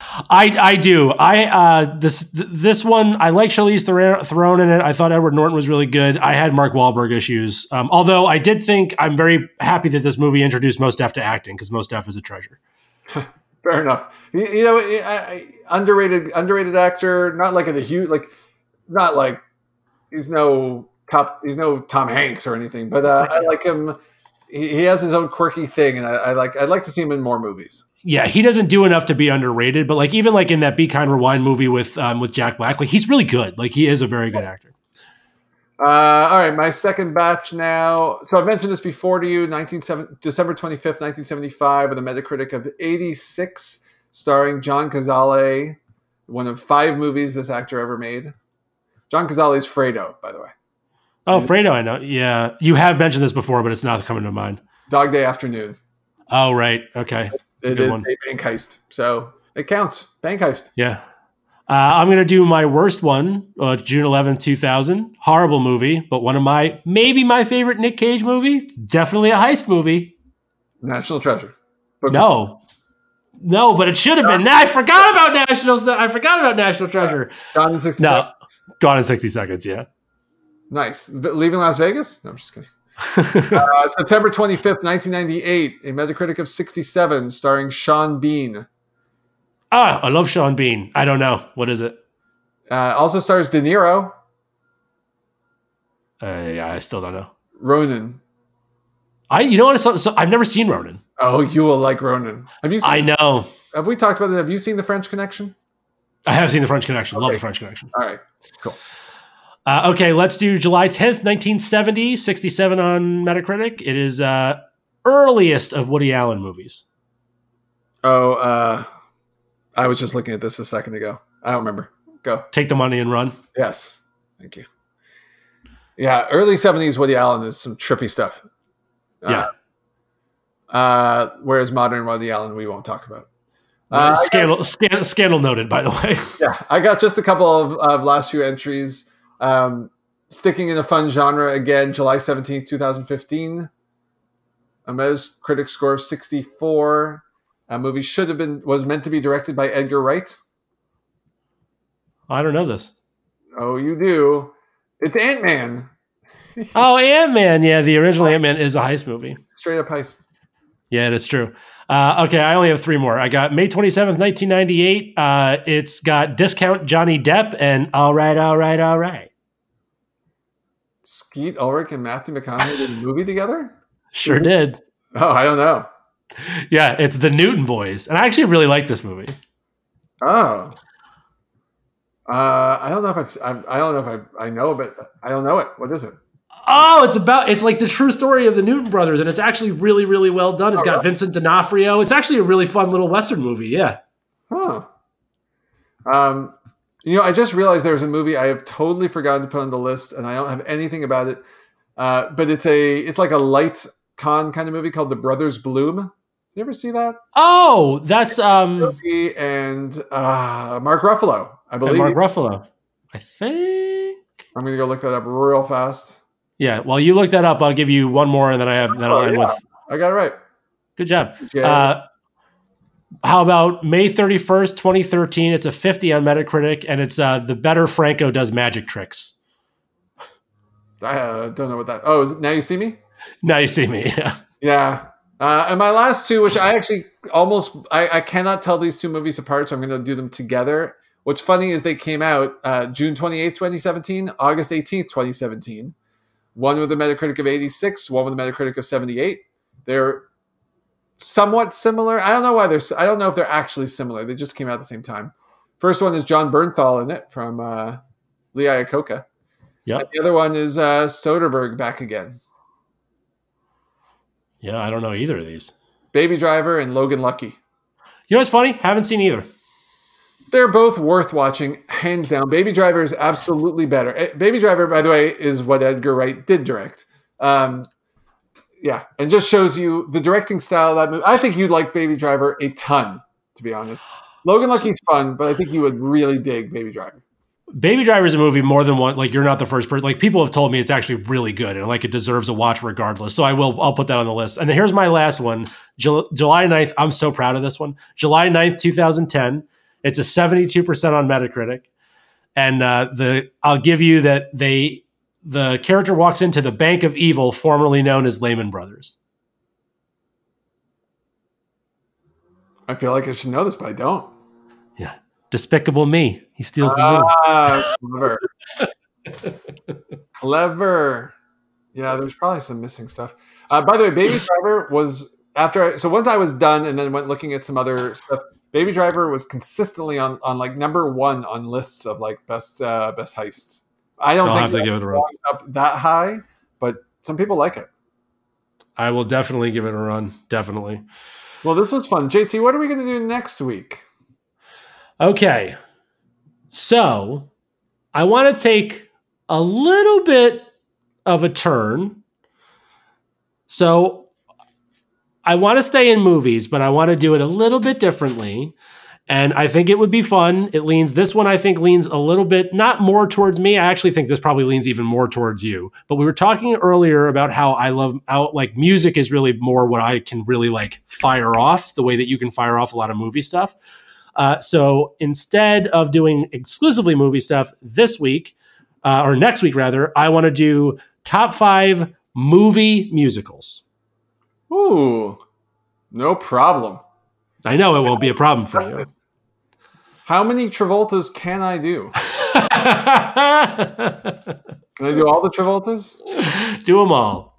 I I do. I uh, this this one. I like Charlize Theron in it. I thought Edward Norton was really good. I had Mark Wahlberg issues, um, although I did think I'm very happy that this movie introduced Mos Def to acting because Mos Def is a treasure. Fair enough. You, you know, I, I, underrated underrated actor. Not like a huge like, not like he's no top. He's no Tom Hanks or anything. But uh, I like him. He has his own quirky thing, and I, I like. I'd like to see him in more movies. Yeah, he doesn't do enough to be underrated, but like even like in that Be Kind Rewind movie with um, with Jack Black, like he's really good. Like he is a very good actor. Uh, all right, my second batch now. So I've mentioned this before to you. December twenty-fifth, nineteen seventy-five, with a Metacritic of eighty-six, starring John Cazale, one of five movies this actor ever made. John Cazale's Fredo, by the way. Oh, Fredo, I know. Yeah. You have mentioned this before, but it's not coming to mind. Dog Day Afternoon. Oh, right. Okay. It's a good one. A bank heist. So it counts. Bank heist. Yeah. Uh, I'm going to do my worst one, uh, June eleventh, two thousand. Horrible movie, but one of my, maybe my favorite Nick Cage movie. It's definitely a heist movie. National Treasure. Book no. No, but it should have been. I forgot about National I forgot about National Treasure. Gone in sixty no. seconds. Gone in sixty seconds, yeah. Nice. Leaving Las Vegas? No, I'm just kidding. uh, September twenty-fifth, nineteen ninety-eight, a Metacritic of sixty-seven, starring Sean Bean. Ah, I love Sean Bean. I don't know. What is it? Uh, also stars De Niro. Uh, yeah, I still don't know. Ronin. I, you know what? So, so I've never seen Ronin. Oh, you will like Ronin. Have you seen, I know. Have we talked about this? Have you seen The French Connection? I have seen The French Connection. Okay. Love The French Connection. All right, cool. Uh, okay, let's do July tenth, nineteen seventy, sixty-seven on Metacritic. It is uh, earliest of Woody Allen movies. Oh, uh, I was just looking at this a second ago. I don't remember. Go. Take the Money and Run. Yes. Thank you. Yeah, early seventies Woody Allen is some trippy stuff. Uh, yeah. Uh, whereas modern Woody Allen, we won't talk about. Uh, scandal, got, scandal, scandal noted, by the way. Yeah, I got just a couple of, of last few entries. Um, sticking in a fun genre again, July seventeenth, twenty fifteen. A Metacritic score of sixty-four. A movie should have been, was meant to be directed by Edgar Wright. I don't know this. Oh, you do. It's Ant-Man. Oh, Ant-Man. Yeah, the original Ant-Man is a heist movie. Straight up heist. Yeah, that's true. Uh, okay, I only have three more. I got May twenty-seventh, nineteen ninety-eight. Uh, it's got Discount Johnny Depp and All Right, All Right, All Right. Skeet Ulrich and Matthew McConaughey did a movie together? Sure did. Oh, I don't know. Yeah, it's The Newton Boys. And I actually really like this movie. Oh. Uh, I don't know if I've, I don't know if I, I know, but I don't know it. What is it? Oh, it's about, it's like the true story of the Newton brothers, and it's actually really, really well done. It's oh, got really? Vincent D'Onofrio. It's actually a really fun little Western movie. Yeah. Huh. Um, you know, I just realized there was a movie I have totally forgotten to put on the list, and I don't have anything about it. Uh, but it's a, it's like a light con kind of movie called The Brothers Bloom. You ever see that? Oh, that's um and uh, Mark Ruffalo, I believe. Mark Ruffalo, I think. I'm gonna go look that up real fast. Yeah, while you look that up, I'll give you one more, and then I have that. Oh, I'll end yeah. with. I got it right. Good job. Yeah. Uh, how about May thirty-first, twenty thirteen? It's a fifty on Metacritic, and it's uh, The Better Franco Does Magic Tricks. I uh, don't know what that. Oh, is it Now You See Me? Now You See Me. Yeah. Yeah. Uh, and my last two, which I actually almost, I, I cannot tell these two movies apart, so I'm going to do them together. What's funny is they came out uh, June twenty-eighth, twenty seventeen, August eighteenth, twenty seventeen. One with a Metacritic of eighty-six, one with a Metacritic of seventy-eight. They're somewhat similar. I don't know why they're, I don't know if they're actually similar. They just came out at the same time. First one is John Bernthal in it from uh, Lee Iacocca. Yeah. The other one is uh, Soderbergh back again. Yeah, I don't know either of these. Baby Driver and Logan Lucky. You know what's funny? Haven't seen either. They're both worth watching, hands down. Baby Driver is absolutely better. Baby Driver, by the way, is what Edgar Wright did direct. Um, yeah, and just shows you the directing style of that movie. I think you'd like Baby Driver a ton, to be honest. Logan Lucky's fun, but I think you would really dig Baby Driver. Baby Driver is a movie more than one, like you're not the first person, like people have told me it's actually really good and like it deserves a watch regardless. So I will, I'll put that on the list. And then here's my last one, Jul- July ninth. I'm so proud of this one. July ninth, twenty ten. It's a seventy-two percent on Metacritic. And uh, the, I'll give you that they, the character walks into the Bank of Evil, formerly known as Lehman Brothers. I feel like I should know this, but I don't. Yeah. Despicable Me. He steals the movie. Ah, clever. Clever. Yeah, there's probably some missing stuff. Uh, by the way, Baby Driver was after I, so once I was done and then went looking at some other stuff, Baby Driver was consistently on, on like number one on lists of like best uh, best heists. I don't I'll think have to give it a run. Up that high, but some people like it. I will definitely give it a run. Definitely. Well, this was fun. J T, what are we going to do next week? Okay, so I want to take a little bit of a turn. So I want to stay in movies, but I want to do it a little bit differently. And I think it would be fun. It leans, this one I think leans a little bit, not more towards me. I actually think this probably leans even more towards you. But we were talking earlier about how I love, how like music is really more what I can really like fire off, the way that you can fire off a lot of movie stuff. Uh, so instead of doing exclusively movie stuff this week, uh, or next week rather, I want to do top five movie musicals. Ooh, no problem. I know it won't be a problem for you. How many Travoltas can I do? Can I do all the Travoltas? Do them all.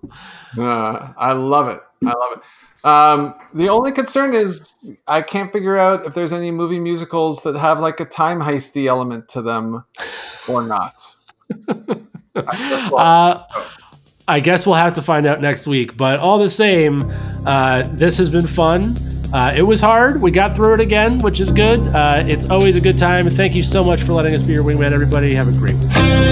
Uh, I love it. I love it. Um, the only concern is I can't figure out if there's any movie musicals that have like a time heisty element to them or not. I guess we'll, uh, I guess we'll have to find out next week, but all the same, uh, this has been fun. Uh, it was hard. We got through it again, which is good. Uh, it's always a good time. Thank you so much for letting us be your wingman, everybody. Have a great week.